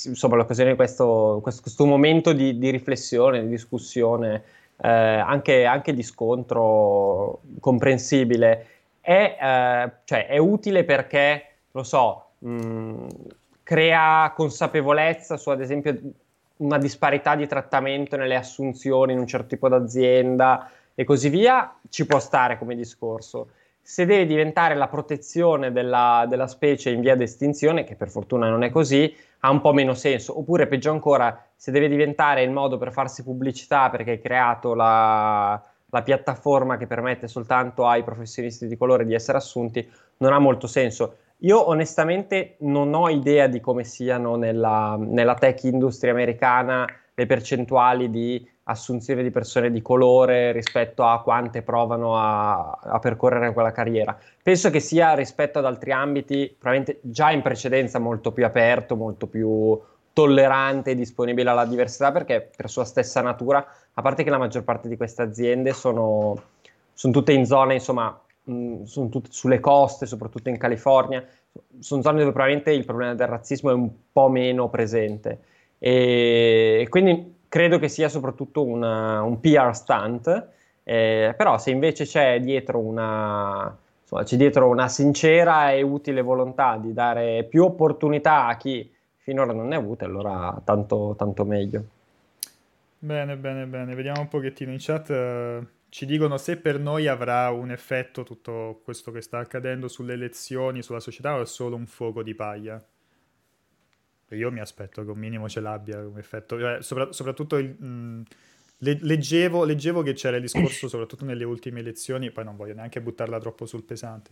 insomma, l'occasione di questo momento di riflessione, di discussione, anche di scontro comprensibile, è utile perché, lo so, crea consapevolezza su, ad esempio, una disparità di trattamento nelle assunzioni in un certo tipo d'azienda e così via, ci può stare come discorso. Se deve diventare la protezione della specie in via di estinzione, che per fortuna non è così, ha un po' meno senso. Oppure, peggio ancora, se deve diventare il modo per farsi pubblicità perché hai creato la piattaforma che permette soltanto ai professionisti di colore di essere assunti, non ha molto senso. Io onestamente non ho idea di come siano nella tech industry americana le percentuali di assunzione di persone di colore rispetto a quante provano a percorrere quella carriera. Penso che sia, rispetto ad altri ambiti, probabilmente già in precedenza molto più aperto, molto più tollerante e disponibile alla diversità, perché per sua stessa natura, a parte che la maggior parte di queste aziende sono tutte in zone, insomma, sono tutte sulle coste, soprattutto in California, sono zone dove probabilmente il problema del razzismo è un po' meno presente, e quindi credo che sia soprattutto un PR stunt, però se invece c'è dietro una sincera e utile volontà di dare più opportunità a chi finora non ne ha avute, allora tanto, tanto meglio. Bene, vediamo un pochettino in chat. Ci dicono se per noi avrà un effetto tutto questo che sta accadendo sulle elezioni, sulla società, o è solo un fuoco di paglia. Io mi aspetto che un minimo ce l'abbia un effetto, soprattutto leggevo che c'era il discorso soprattutto nelle ultime elezioni, poi non voglio neanche buttarla troppo sul pesante,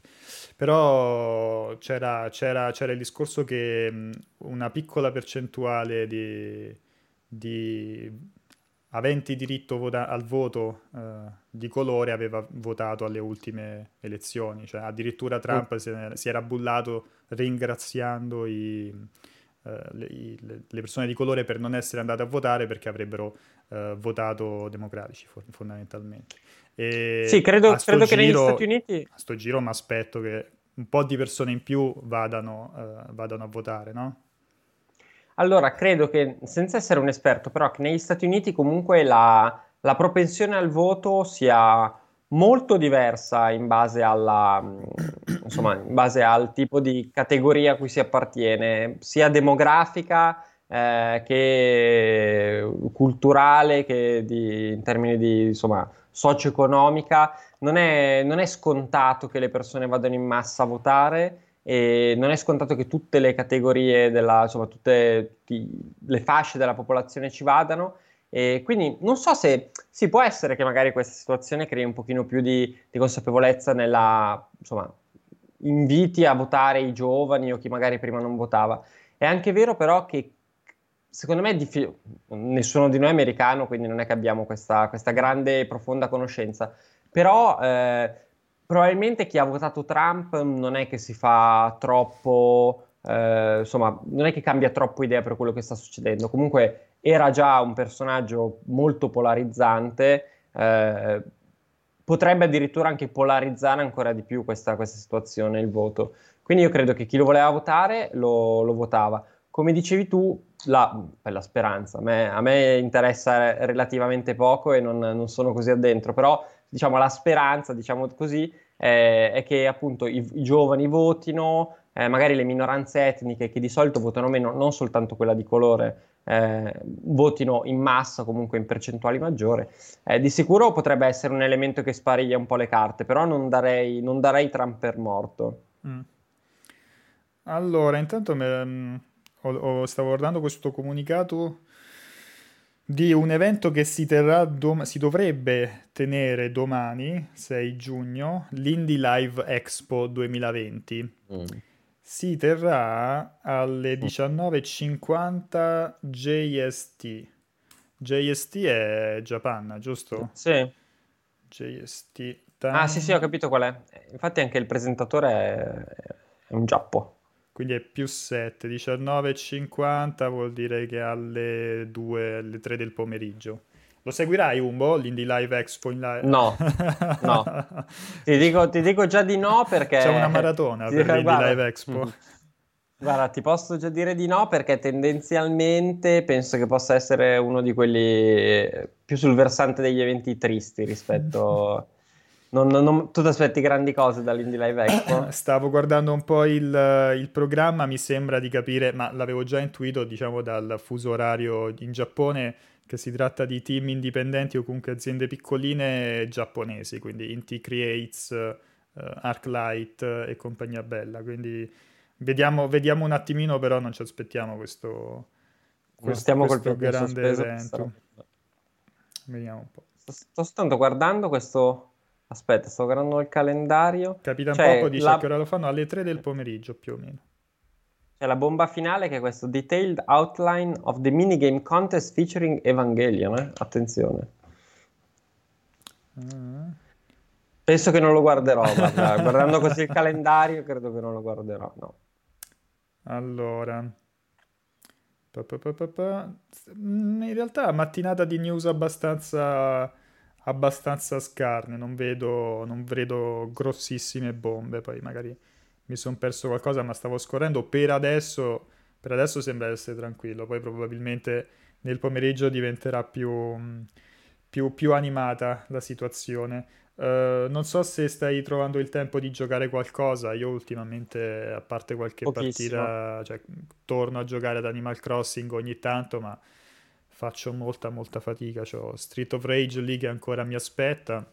però c'era il discorso che una piccola percentuale di aventi diritto al voto di colore aveva votato alle ultime elezioni, cioè addirittura Trump si era bullato ringraziando le persone di colore per non essere andate a votare, perché avrebbero votato democratici fondamentalmente. E sì, credo che negli Stati Uniti a sto giro mi aspetto che un po' di persone in più vadano a votare, no? Allora, credo che, senza essere un esperto, però che negli Stati Uniti comunque la propensione al voto sia molto diversa in base al tipo di categoria a cui si appartiene, sia demografica che culturale, che in termini di, socio-economica. Non è scontato che le persone vadano in massa a votare, e non è scontato che tutte le categorie tutte le fasce della popolazione ci vadano. E quindi non so se si può essere che magari questa situazione crei un pochino più di consapevolezza inviti a votare i giovani o chi magari prima non votava. È anche vero però che secondo me nessuno di noi è americano, quindi non è che abbiamo questa grande e profonda conoscenza, però probabilmente chi ha votato Trump non è che si fa troppo non è che cambia troppo idea per quello che sta succedendo. Comunque era già un personaggio molto polarizzante, potrebbe addirittura anche polarizzare ancora di più questa situazione, il voto. Quindi io credo che chi lo voleva votare lo votava. Come dicevi tu, per la speranza. A me interessa relativamente poco e non sono così addentro, però diciamo la speranza, diciamo così, è che appunto i giovani votino, magari le minoranze etniche che di solito votano meno, non soltanto quella di colore, votino in massa, comunque in percentuali maggiore. Di sicuro potrebbe essere un elemento che spariglia un po' le carte, però non darei Trump per morto. Allora, intanto stavo guardando questo comunicato di un evento che si dovrebbe tenere domani, 6 giugno, l'Indie Live Expo 2020. Si terrà alle 19:50 JST. JST è Japan, giusto? Sì. JST. Ah, sì, ho capito qual è. Infatti anche il presentatore è un giappo. Quindi è +7, 19:50 vuol dire che alle 2, alle 3 del pomeriggio. Lo seguirai, Umbo, l'Indie Live Expo in live? No. Ti dico già di no perché... C'è una maratona per l'Indie Live Expo. Guarda, ti posso già dire di no perché tendenzialmente penso che possa essere uno di quelli più sul versante degli eventi tristi rispetto... Tu ti aspetti grandi cose dall'Indie Live Expo? Stavo guardando un po' il programma, mi sembra di capire, ma l'avevo già intuito, diciamo, dal fuso orario in Giappone, che si tratta di team indipendenti o comunque aziende piccoline giapponesi, quindi Inti Creates, Arclight e compagnia bella. Quindi vediamo un attimino, però non ci aspettiamo questo grande evento. Vediamo un po'. Sto soltanto guardando questo... Aspetta, sto guardando il calendario. Capitan Popo dice che ora lo fanno alle 3 del pomeriggio più o meno. C'è la bomba finale che è questo Detailed Outline of the Minigame Contest featuring Evangelion, Attenzione. Penso che non lo guarderò, guardando così il calendario credo che non lo guarderò, no. Allora... In realtà mattinata di news abbastanza scarne, non vedo grossissime bombe, poi magari mi sono perso qualcosa, ma stavo scorrendo. Per adesso sembra essere tranquillo, poi probabilmente nel pomeriggio diventerà più animata la situazione. Non so se stai trovando il tempo di giocare qualcosa. Io ultimamente, a parte qualche pochissimo. Partita, cioè, torno a giocare ad Animal Crossing ogni tanto, ma faccio molta fatica. C'ho Street of Rage lì che ancora mi aspetta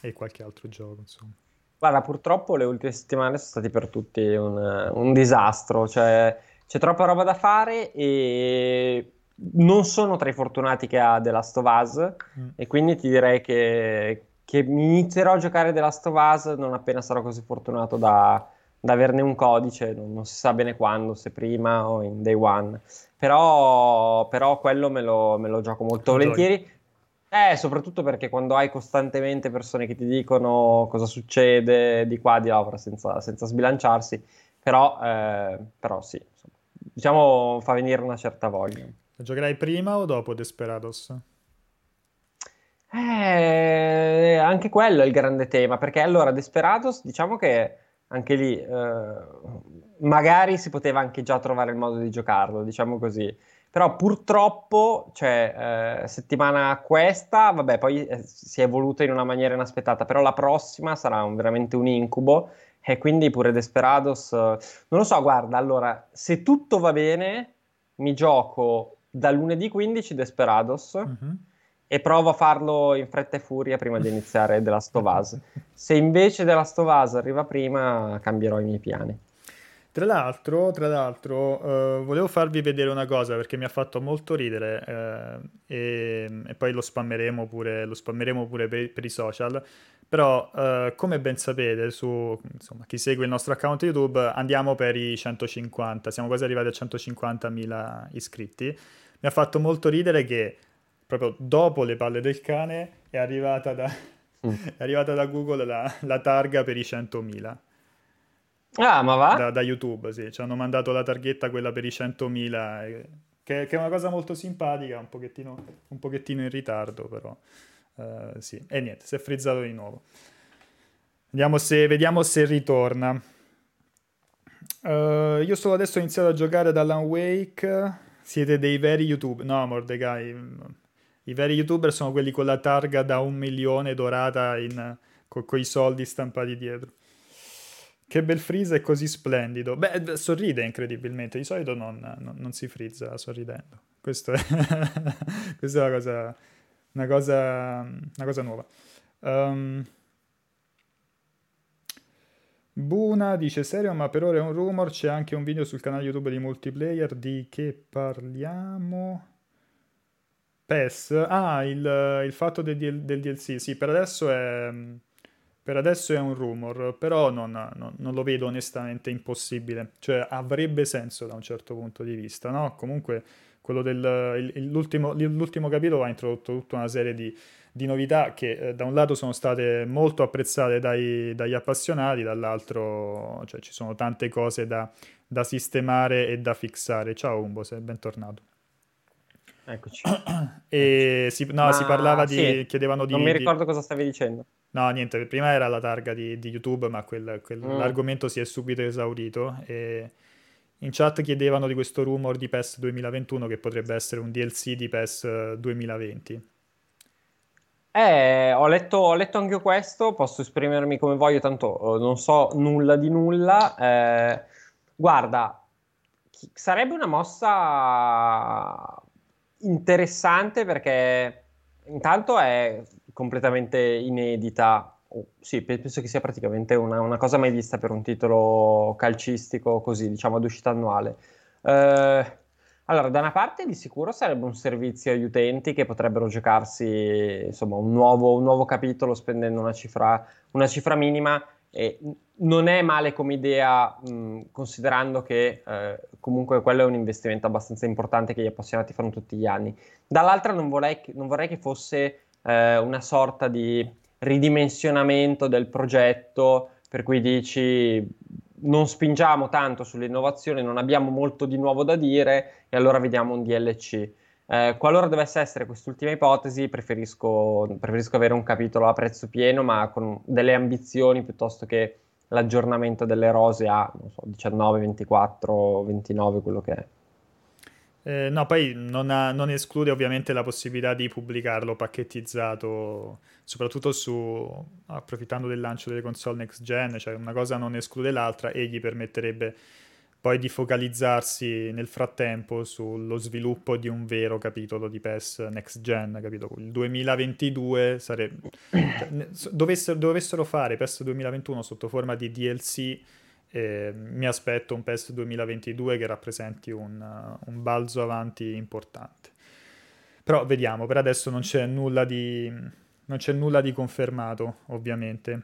e qualche altro gioco, insomma. Guarda, purtroppo le ultime settimane sono stati per tutti un disastro, cioè c'è troppa roba da fare e non sono tra i fortunati che ha The Last of Us e quindi ti direi che inizierò a giocare The Last of Us non appena sarò così fortunato da averne un codice, non si sa bene quando, se prima o in day one, però quello me lo gioco molto volentieri, soprattutto perché quando hai costantemente persone che ti dicono cosa succede di qua di là senza sbilanciarsi, però sì, insomma, diciamo fa venire una certa voglia. La giocherai prima o dopo Desperados? Anche quello è il grande tema, perché allora Desperados diciamo che anche lì magari si poteva anche già trovare il modo di giocarlo, diciamo così, però purtroppo settimana questa, vabbè, poi si è evoluta in una maniera inaspettata, però la prossima sarà veramente un incubo e quindi pure Desperados non lo so. Guarda, allora, se tutto va bene mi gioco da lunedì 15 Desperados e provo a farlo in fretta e furia prima di iniziare The Last of Us. Se invece The Last of Us arriva prima, cambierò i miei piani. Tra l'altro, volevo farvi vedere una cosa perché mi ha fatto molto ridere e poi lo spammeremo pure per i social. Però, come ben sapete, insomma, chi segue il nostro account YouTube, andiamo per i 150. Siamo quasi arrivati a 150.000 iscritti. Mi ha fatto molto ridere che proprio dopo le palle del cane è arrivata da Google la targa per i 100.000. Ah, ma va? Da YouTube, sì. Ci hanno mandato la targhetta quella per i 100.000, che è una cosa molto simpatica, un pochettino in ritardo, però. Sì. E niente, si è frizzato di nuovo. Vediamo se ritorna. Io solo adesso ho iniziato a giocare da Alan Wake. Siete dei veri youtuber. No, Mordecai, i veri youtuber sono quelli con la targa da 1 milione dorata coi soldi stampati dietro. Che bel frizz, è così splendido. Beh, sorride incredibilmente. Di solito non si frizza sorridendo. Questo è questa è una cosa nuova. Buna dice: serio, ma per ora è un rumor. C'è anche un video sul canale YouTube di multiplayer. Di che parliamo? PES. Ah, il fatto del DLC. Sì, per adesso è un rumor, però non lo vedo onestamente impossibile. Cioè, avrebbe senso da un certo punto di vista, no? Comunque, quello l'ultimo capitolo ha introdotto tutta una serie di novità che da un lato sono state molto apprezzate dagli appassionati, dall'altro, cioè, ci sono tante cose da sistemare e da fissare. Ciao Umbo, sei bentornato. Eccoci. Si parlava di... Sì, chiedevano di... Non mi ricordo cosa stavi dicendo. No, niente, prima era la targa di YouTube, ma l'argomento si è subito esaurito. E in chat chiedevano di questo rumor di PES 2021 che potrebbe essere un DLC di PES 2020. Ho letto anche questo, posso esprimermi come voglio, tanto non so nulla di nulla. Guarda, sarebbe una mossa interessante perché intanto è completamente inedita. Sì, penso che sia praticamente una cosa mai vista per un titolo calcistico così, diciamo, ad uscita annuale. Allora, da una parte di sicuro sarebbe un servizio agli utenti che potrebbero giocarsi, insomma, un nuovo capitolo spendendo una cifra minima, e non è male come idea, considerando che comunque quello è un investimento abbastanza importante che gli appassionati fanno tutti gli anni. Dall'altra non vorrei che fosse una sorta di ridimensionamento del progetto, per cui dici... non spingiamo tanto sull'innovazione, non abbiamo molto di nuovo da dire e allora vediamo un DLC. Qualora dovesse essere quest'ultima ipotesi, preferisco avere un capitolo a prezzo pieno ma con delle ambizioni, piuttosto che l'aggiornamento delle rose a, non so, 19, 24, 29, quello che è. No, poi non esclude ovviamente la possibilità di pubblicarlo pacchettizzato, soprattutto approfittando del lancio delle console next gen, cioè una cosa non esclude l'altra e gli permetterebbe poi di focalizzarsi nel frattempo sullo sviluppo di un vero capitolo di PES next gen, capito? Il 2022 sarebbe... dovessero fare PES 2021 sotto forma di DLC... mi aspetto un PES 2022 che rappresenti un balzo avanti importante, però vediamo. Per adesso non c'è nulla di confermato, ovviamente.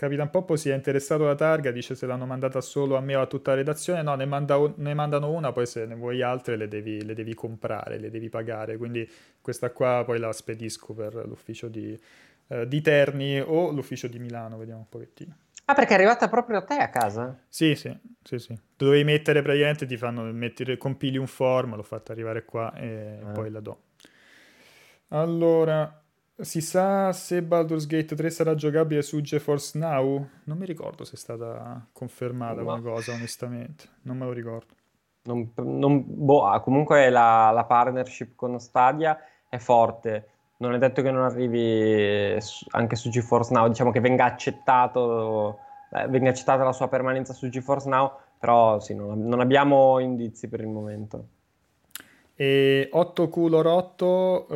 Capitan Poppo si è interessato alla targa, dice se l'hanno mandata solo a me o a tutta la redazione. No, ne mandano una, poi se ne vuoi altre le devi comprare, le devi pagare, quindi questa qua poi la spedisco per l'ufficio di Terni o l'ufficio di Milano, vediamo un pochettino. Ah, perché è arrivata proprio a te a casa? Sì. Dovevi mettere praticamente, ti fanno mettere, compili un form, l'ho fatta arrivare qua e poi la do. Allora... si sa se Baldur's Gate 3 sarà giocabile su GeForce Now? Non mi ricordo se è stata confermata una cosa, onestamente. Non me lo ricordo. Comunque la partnership con Stadia è forte. Non è detto che non arrivi anche su GeForce Now. Diciamo che venga accettata la sua permanenza su GeForce Now, però sì, non abbiamo indizi per il momento. E 8Culorotto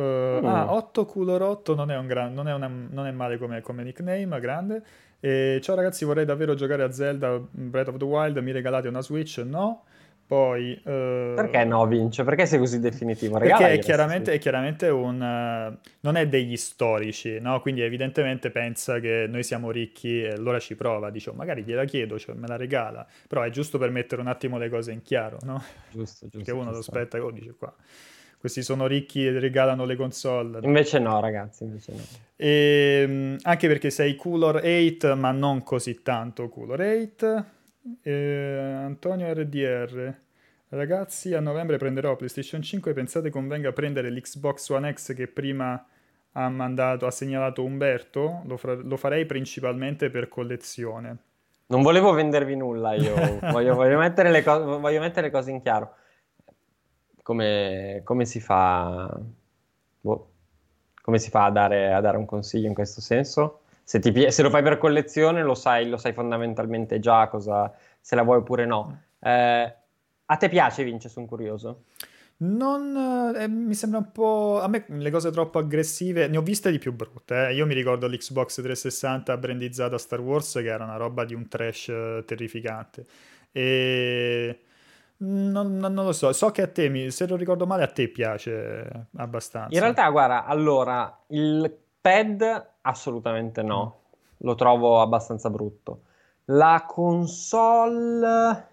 non è male come nickname, grande. E, ciao ragazzi, vorrei davvero giocare a Zelda Breath of the Wild, mi regalate una Switch? No. Poi perché no, Vince? Perché sei così definitivo? Regala, perché è chiaramente un non è degli storici, no? Quindi evidentemente pensa che noi siamo ricchi e allora ci prova, diciamo, magari gliela chiedo, cioè me la regala, però è giusto per mettere un attimo le cose in chiaro, no? Giusto. Perché uno lo aspetta, dice qua questi sono ricchi e regalano le console. Invece no, ragazzi. E, anche perché sei Culor 8, ma non così tanto Culor 8. Antonio RDR: ragazzi, a novembre prenderò PlayStation 5, pensate convenga prendere l'Xbox One X che prima ha segnalato Umberto, lo farei principalmente per collezione. Non volevo vendervi nulla, io voglio mettere le cose in chiaro. Come si fa? Boh. Come si fa a dare un consiglio in questo senso? Se lo fai per collezione lo sai fondamentalmente già cosa, se la vuoi oppure no. A te piace vince, sono curioso. Mi sembra un po', a me le cose troppo aggressive, ne ho viste di più brutte, Io mi ricordo l'Xbox 360 brandizzata Star Wars, che era una roba di un trash terrificante, e non lo so che a te, se lo ricordo male, a te piace abbastanza. In realtà guarda, allora il pad assolutamente no, lo trovo abbastanza brutto. La console,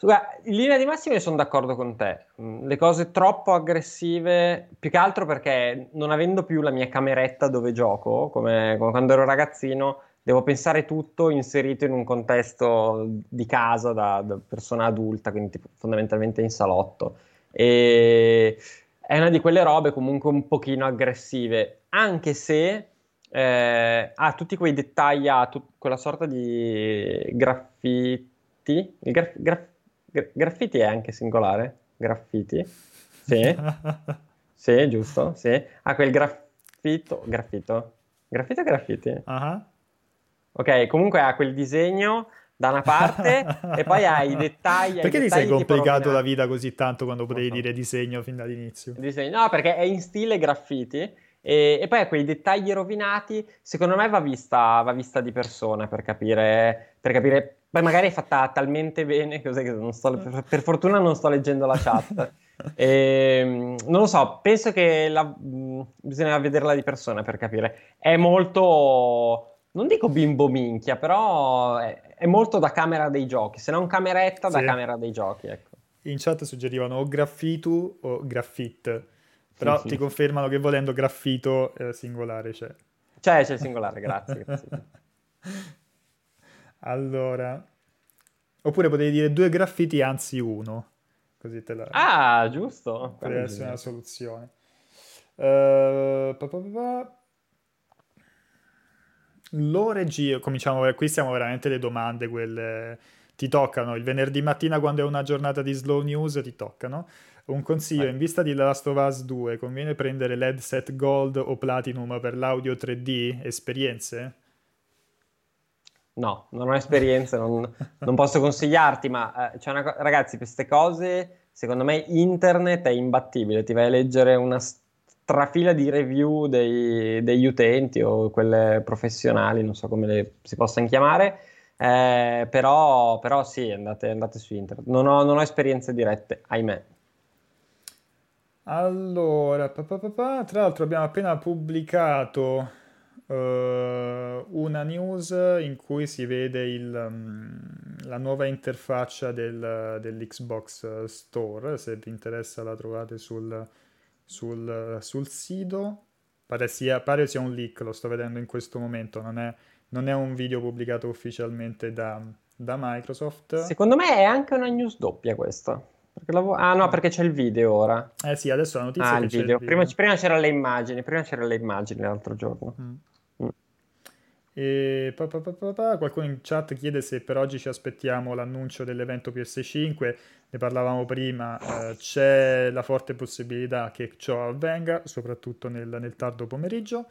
guarda, in linea di massima io sono d'accordo con te, le cose troppo aggressive, più che altro perché non avendo più la mia cameretta dove gioco, come quando ero ragazzino, devo pensare tutto inserito in un contesto di casa da persona adulta, quindi tipo, fondamentalmente in salotto, e è una di quelle robe comunque un pochino aggressive, anche se ha tutti quei dettagli, ha quella sorta di graffiti, graffiti è anche singolare? Graffiti? Sì. Sì, giusto, sì. Quel graffito o graffiti? Uh-huh. Ok, comunque ha quel disegno da una parte e poi hai i dettagli. Perché ti sei complicato la vita così tanto quando potevi dire disegno fin dall'inizio? Disegno, no, perché è in stile graffiti. E poi quei dettagli rovinati, secondo me va vista di persona per capire, poi magari è fatta talmente bene cos'è che per fortuna non sto leggendo la chat. Non lo so, penso che bisogna vederla di persona per capire. È molto, non dico bimbo minchia, però è molto da camera dei giochi, se non cameretta, sì. Da camera dei giochi, ecco. In chat suggerivano o graffitu o graffit. Però sì. Ti confermano che volendo graffito singolare c'è. C'è singolare, grazie. Allora, oppure potevi dire 2 graffiti anzi 1, così te la... Ah, giusto! Potrebbe essere una soluzione. L'oregio, cominciamo, qui siamo veramente le domande, quelle... Ti toccano, il venerdì mattina quando è una giornata di slow news, ti toccano. Un consiglio, in vista di The Last of Us 2, conviene prendere l'headset Gold o Platinum per l'audio 3D? Esperienze? No, non ho esperienze, non posso consigliarti, ma ragazzi, per queste cose, secondo me internet è imbattibile, ti vai a leggere una strafila di review degli utenti o quelle professionali, non so come si possano chiamare, però sì, andate su internet, non ho esperienze dirette, ahimè. Allora, tra l'altro abbiamo appena pubblicato una news in cui si vede la nuova interfaccia dell'Xbox Store, se vi interessa la trovate sul sito, pare sia un leak, lo sto vedendo in questo momento, non è un video pubblicato ufficialmente da Microsoft. Secondo me è anche una news doppia questa. Perché c'è il video ora. Eh sì, adesso la notizia è che il video. C'è il video. Prima c'era le immagini, l'altro giorno. E qualcuno in chat chiede se per oggi ci aspettiamo l'annuncio dell'evento PS5, ne parlavamo prima, c'è la forte possibilità che ciò avvenga, soprattutto nel tardo pomeriggio,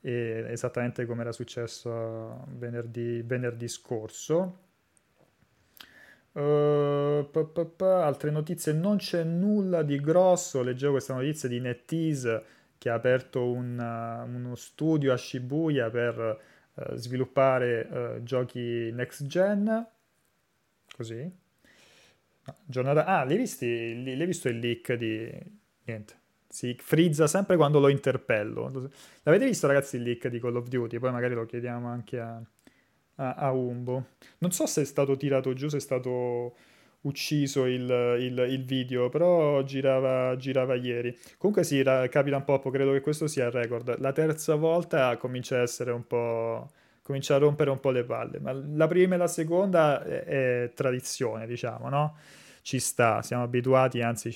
esattamente come era successo venerdì scorso. Altre notizie, non c'è nulla di grosso. Leggevo questa notizia di NetEase che ha aperto uno studio a Shibuya per sviluppare giochi next gen, così no, giornata... l'hai visto il leak di... niente, si frizza sempre quando lo interpello. L'avete visto ragazzi il leak di Call of Duty? Poi magari lo chiediamo anche a Umbo. Non so se è stato tirato giù, se è stato ucciso il video, però girava ieri. Comunque sì, capita un po', credo che questo sia il record. La terza volta comincia a rompere un po' le palle, ma la prima e la seconda è tradizione, diciamo, no? Ci sta, siamo abituati, anzi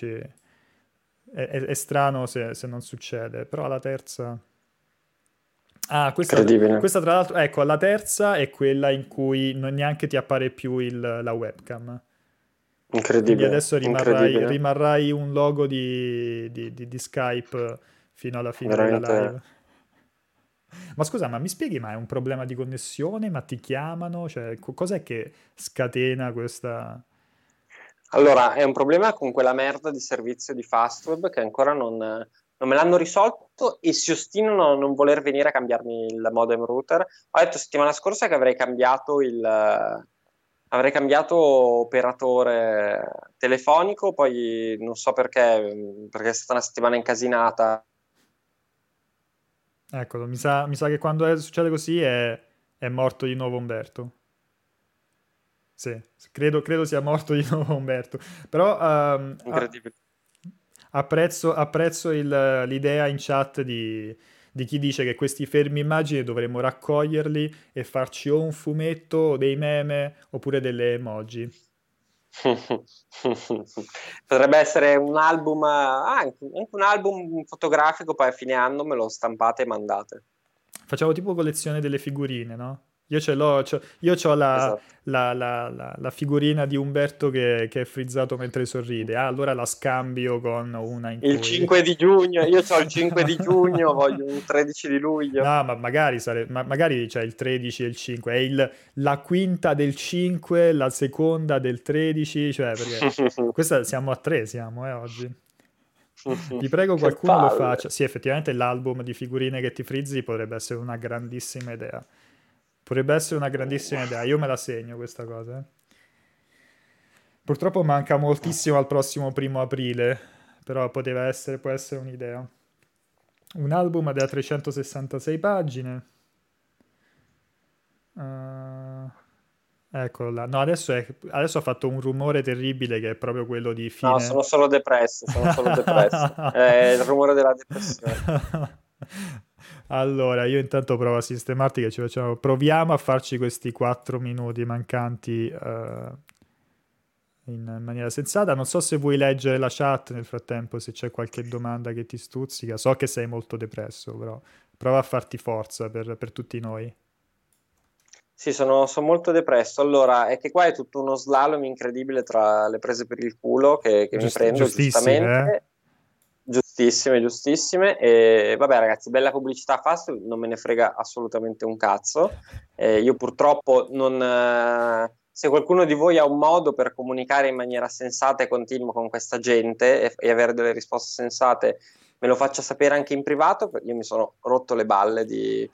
è strano se non succede, però alla terza... Ah, questa tra l'altro, ecco, la terza è quella in cui non neanche ti appare più la webcam. Incredibile. Quindi adesso rimarrai un logo di Skype fino alla fine veramente della live. Ma scusa, ma mi spieghi, ma è un problema di connessione? Ma ti chiamano? Cioè, cos'è che scatena questa... Allora, è un problema con quella merda di servizio di Fastweb che ancora non me l'hanno risolto e si ostinano a non voler venire a cambiarmi il modem router. Ho detto settimana scorsa che avrei cambiato operatore telefonico, poi non so perché è stata una settimana incasinata. Eccolo, mi sa che quando succede così è morto di nuovo Umberto. Sì, credo sia morto di nuovo Umberto. Però... incredibile. Apprezzo l'idea in chat di chi dice che questi fermi immagini dovremmo raccoglierli e farci o un fumetto o dei meme oppure delle emoji. Potrebbe essere un album, anche un album fotografico, poi a fine anno me lo stampate e mandate. Facciamo tipo collezione delle figurine, no? Io ho la figurina di Umberto che è frizzato mentre sorride. Ah, allora la scambio con una in cui... Il 5 di giugno, io ho il 5 di giugno, voglio un 13 di luglio. No, ma magari c'è il 13 e il 5, è la quinta del 5, la seconda del 13, cioè perché questa siamo a 3 oggi. Ti prego qualcuno lo faccia. Sì, effettivamente l'album di figurine che ti frizzi potrebbe essere una grandissima idea. Io me la segno questa cosa, eh. Purtroppo manca moltissimo al prossimo 1° aprile, però può essere un'idea. Un album da 366 pagine. Eccolo là. No, adesso ha fatto un rumore terribile che è proprio quello di fine... No, sono solo depresso. È il rumore della depressione. Allora, io intanto provo a sistemarti, che ci facciamo. Proviamo a farci questi 4 minuti mancanti in maniera sensata. Non so se vuoi leggere la chat nel frattempo, se c'è qualche domanda che ti stuzzica. So che sei molto depresso, però prova a farti forza per tutti noi. Sì, sono molto depresso. Allora, è che qua è tutto uno slalom incredibile tra le prese per il culo che mi prendo giustamente. Giustissime. E vabbè, ragazzi, bella pubblicità fast, non me ne frega assolutamente un cazzo. Io purtroppo se qualcuno di voi ha un modo per comunicare in maniera sensata e continua con questa gente e avere delle risposte sensate, me lo faccia sapere anche in privato. Io mi sono rotto le balle di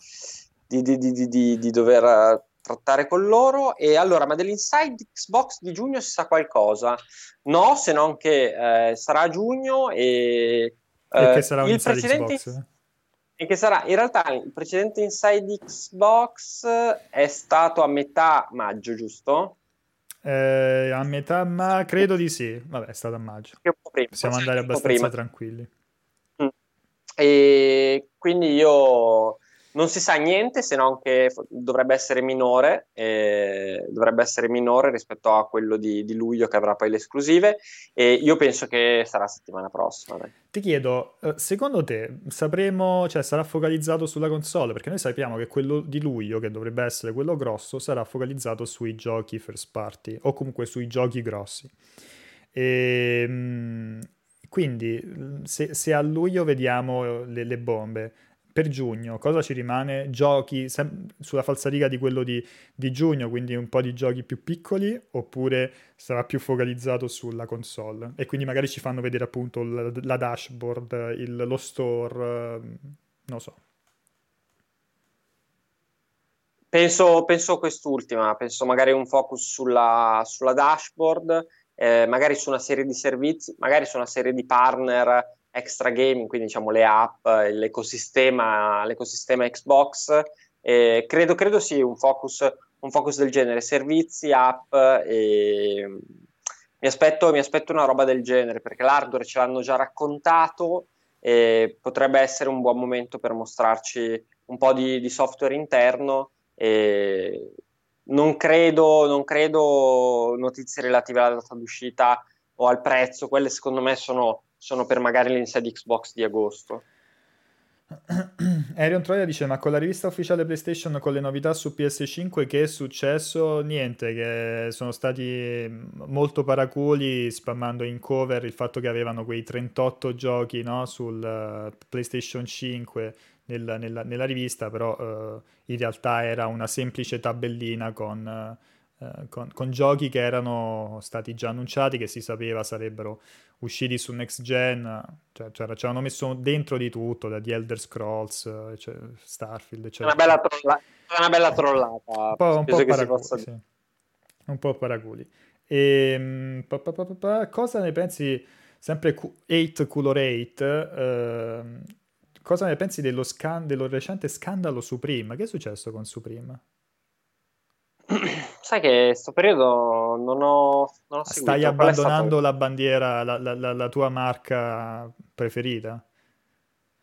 dover trattare con loro. E allora, ma dell'Inside Xbox di giugno si sa qualcosa? No, se non che sarà a giugno e che sarà il precedente Xbox. E che sarà, in realtà, il precedente Inside Xbox è stato a metà maggio, giusto? A metà credo di sì. Vabbè, è stato a maggio. Possiamo andare abbastanza tranquilli. E quindi io... Non si sa niente, se non che dovrebbe essere minore rispetto a quello di luglio, che avrà poi le esclusive, e io penso che sarà settimana prossima. Dai. Ti chiedo, secondo te sarà focalizzato sulla console? Perché noi sappiamo che quello di luglio, che dovrebbe essere quello grosso, sarà focalizzato sui giochi first party o comunque sui giochi grossi. Quindi se a luglio vediamo le bombe, per giugno cosa ci rimane? Giochi sulla falsariga di quello di giugno, quindi un po' di giochi più piccoli, oppure sarà più focalizzato sulla console e quindi magari ci fanno vedere appunto la dashboard, lo store, non so. Penso quest'ultima, penso magari un focus sulla dashboard, magari su una serie di servizi, magari su una serie di partner extra gaming, quindi diciamo le app, l'ecosistema Xbox. Credo sì, un focus del genere, servizi, app, e mi aspetto una roba del genere, perché l'hardware ce l'hanno già raccontato e potrebbe essere un buon momento per mostrarci un po' di software interno. E non credo notizie relative alla data d'uscita o al prezzo, quelle secondo me sono sono per magari l'inside Xbox di agosto. Arion Troia dice: ma con la rivista ufficiale PlayStation, con le novità su PS5, che è successo? Niente, che sono stati molto paraculi spammando in cover il fatto che avevano quei 38 giochi, no, sul PlayStation 5 nella rivista, però in realtà era una semplice tabellina con giochi che erano stati già annunciati, che si sapeva sarebbero usciti su Next Gen, cioè ci hanno messo dentro di tutto, da The Elder Scrolls, cioè Starfield, eccetera. Una bella trollata. Un po' paraculi. E, cosa ne pensi, sempre 8 Color 8, cosa ne pensi dello recente scandalo Supreme? Che è successo con Supreme? Sai che sto periodo non ho seguito. Stai abbandonando la bandiera, la tua marca preferita?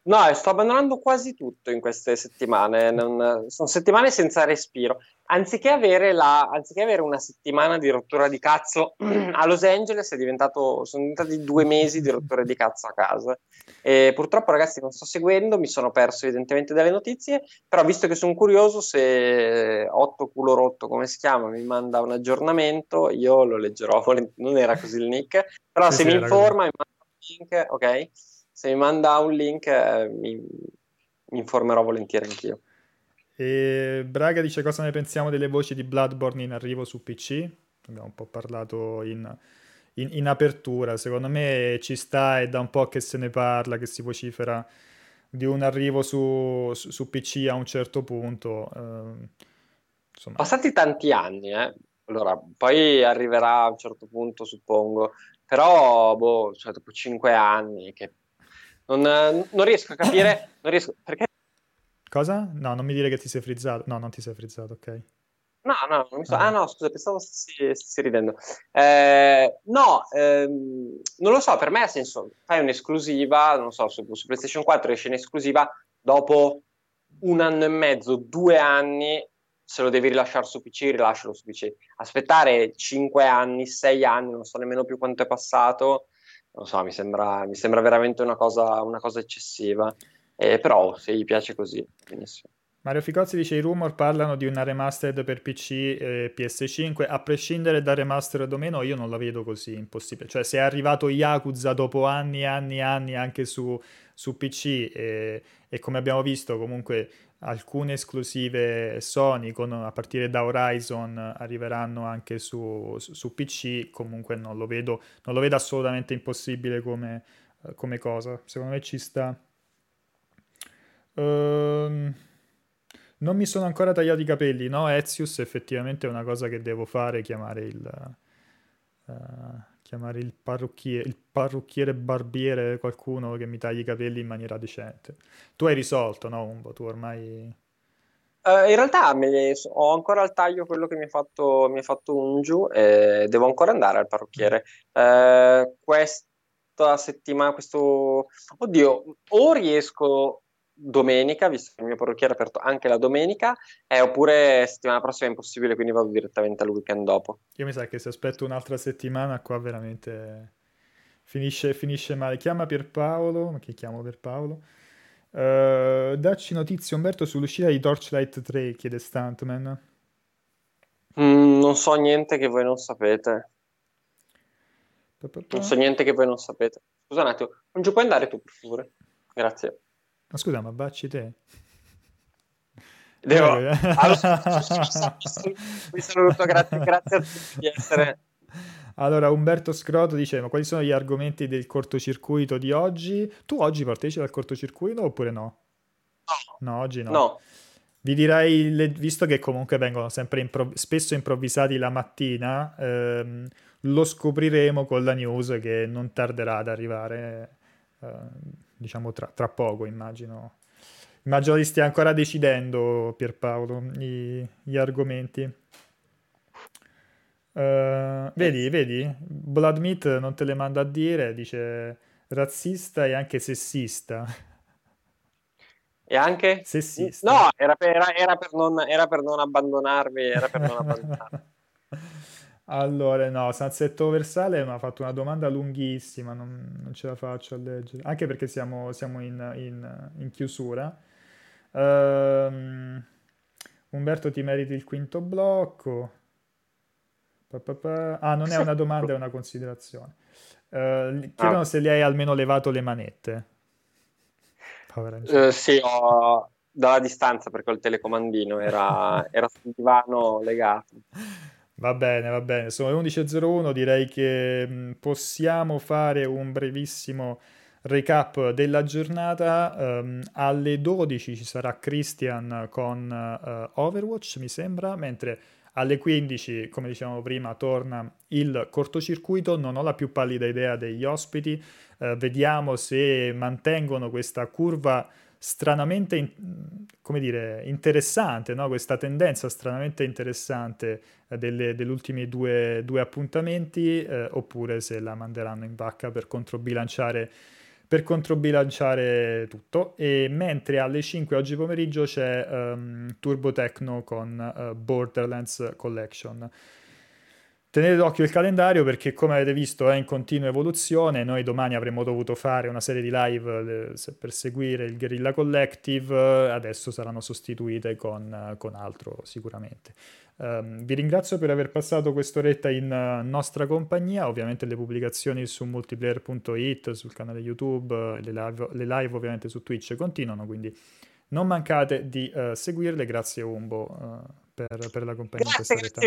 No, sto abbandonando quasi tutto in queste settimane. Sono settimane senza respiro. Anziché avere una settimana di rottura di cazzo a Los Angeles, sono diventati 2 mesi di rottura di cazzo a casa. E purtroppo, ragazzi, non sto seguendo, mi sono perso evidentemente delle notizie, però visto che sono curioso, se 8 culo rotto, come si chiama, mi manda un aggiornamento, io lo leggerò. Non era così il nick, però sì, se mi informa, mi manda un link, ok? Se mi manda un link, mi informerò volentieri anch'io. E Braga dice: cosa ne pensiamo delle voci di Bloodborne in arrivo su PC? Abbiamo un po' parlato in apertura. Secondo me ci sta, è da un po' che se ne parla, che si vocifera di un arrivo su PC a un certo punto. Insomma. Passati tanti anni, allora poi arriverà a un certo punto, suppongo, però cioè, dopo 5 anni che non riesco a capire perché. Cosa? No, non mi dire che ti sei frizzato. No, non ti sei frizzato, ok. No, non mi so. Ah, no, scusa, pensavo stessi ridendo. Non lo so, per me ha senso. Fai un'esclusiva, non so, su PlayStation 4 esce in esclusiva, dopo 1 anno e mezzo, 2 anni, se lo devi rilasciare su PC, rilascialo su PC. Aspettare 5 anni, 6 anni, non so nemmeno più quanto è passato, non so, mi sembra veramente una cosa eccessiva. Però se gli piace così, benissimo. Mario Ficozzi dice: i rumor parlano di una remastered per PC e PS5. A prescindere da remastered o meno, io non la vedo così impossibile. Cioè, se è arrivato Yakuza dopo anni e anni e anni anche su PC, e come abbiamo visto comunque alcune esclusive Sony a partire da Horizon arriveranno anche su PC, comunque non lo vedo assolutamente impossibile come cosa. Secondo me ci sta. Non mi sono ancora tagliato i capelli, no, Ezius, effettivamente è una cosa che devo fare, chiamare il parrucchiere, barbiere, qualcuno che mi tagli i capelli in maniera decente. Tu hai risolto, no, Umbo? Tu ormai in realtà ho ancora al taglio quello che mi ha fatto Ungiu, e devo ancora andare al parrucchiere questa settimana, oddio, o riesco domenica, visto che il mio parrucchiere è aperto anche la domenica, oppure settimana prossima è impossibile, quindi vado direttamente al weekend dopo. Io mi sa che se aspetto un'altra settimana qua veramente finisce male. Chiama Pierpaolo, ma che chiamo Pierpaolo? Dacci notizie, Umberto, sull'uscita di Torchlight 3, chiede Stuntman. Non so niente che voi non sapete. Scusa un attimo, non ci puoi andare tu, per favore? Grazie. Ma scusa, ma baci te? Devo. Vi saluto, grazie a tutti di essere. Allora, Umberto Scroto dice: ma quali sono gli argomenti del cortocircuito di oggi? Tu oggi partecipi al cortocircuito oppure no? No, oggi no. No. Vi direi, visto che comunque vengono sempre spesso improvvisati la mattina, lo scopriremo con la news che non tarderà ad arrivare. Diciamo tra poco, immagino li stia ancora decidendo, Pierpaolo, gli argomenti. Vedi Blood Meat non te le manda a dire, dice razzista e anche sessista. E anche? Sessista. No, era per non abbandonarmi. Allora, no, Sansetto Versale mi ha fatto una domanda lunghissima, non ce la faccio a leggere, anche perché siamo in chiusura. Umberto, ti meriti il quinto blocco. Ah, non è una domanda, è una considerazione. Chiedono se li hai almeno levato le manette. Sì, dalla distanza, perché il telecomandino era sul divano legato. Va bene, sono le 11.01, direi che possiamo fare un brevissimo recap della giornata. Alle 12 ci sarà Christian con Overwatch, mi sembra, mentre alle 15, come dicevamo prima, torna il cortocircuito. Non ho la più pallida idea degli ospiti, vediamo se mantengono questa curva stranamente, interessante, no? Questa tendenza stranamente interessante degli ultimi due appuntamenti, oppure se la manderanno in vacca per controbilanciare tutto. E mentre alle 5 oggi pomeriggio c'è Turbo Techno con Borderlands Collection. Tenete d'occhio il calendario, perché come avete visto è in continua evoluzione. Noi domani avremmo dovuto fare una serie di live per seguire il Guerrilla Collective, adesso saranno sostituite con altro sicuramente. Vi ringrazio per aver passato quest'oretta in nostra compagnia. Ovviamente le pubblicazioni su multiplayer.it, sul canale YouTube, le live ovviamente su Twitch continuano, quindi non mancate di seguirle. Grazie Umbo per la compagnia in quest'oretta.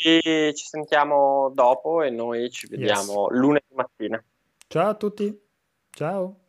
Ci sentiamo dopo e noi ci vediamo lunedì mattina. Ciao a tutti. Ciao.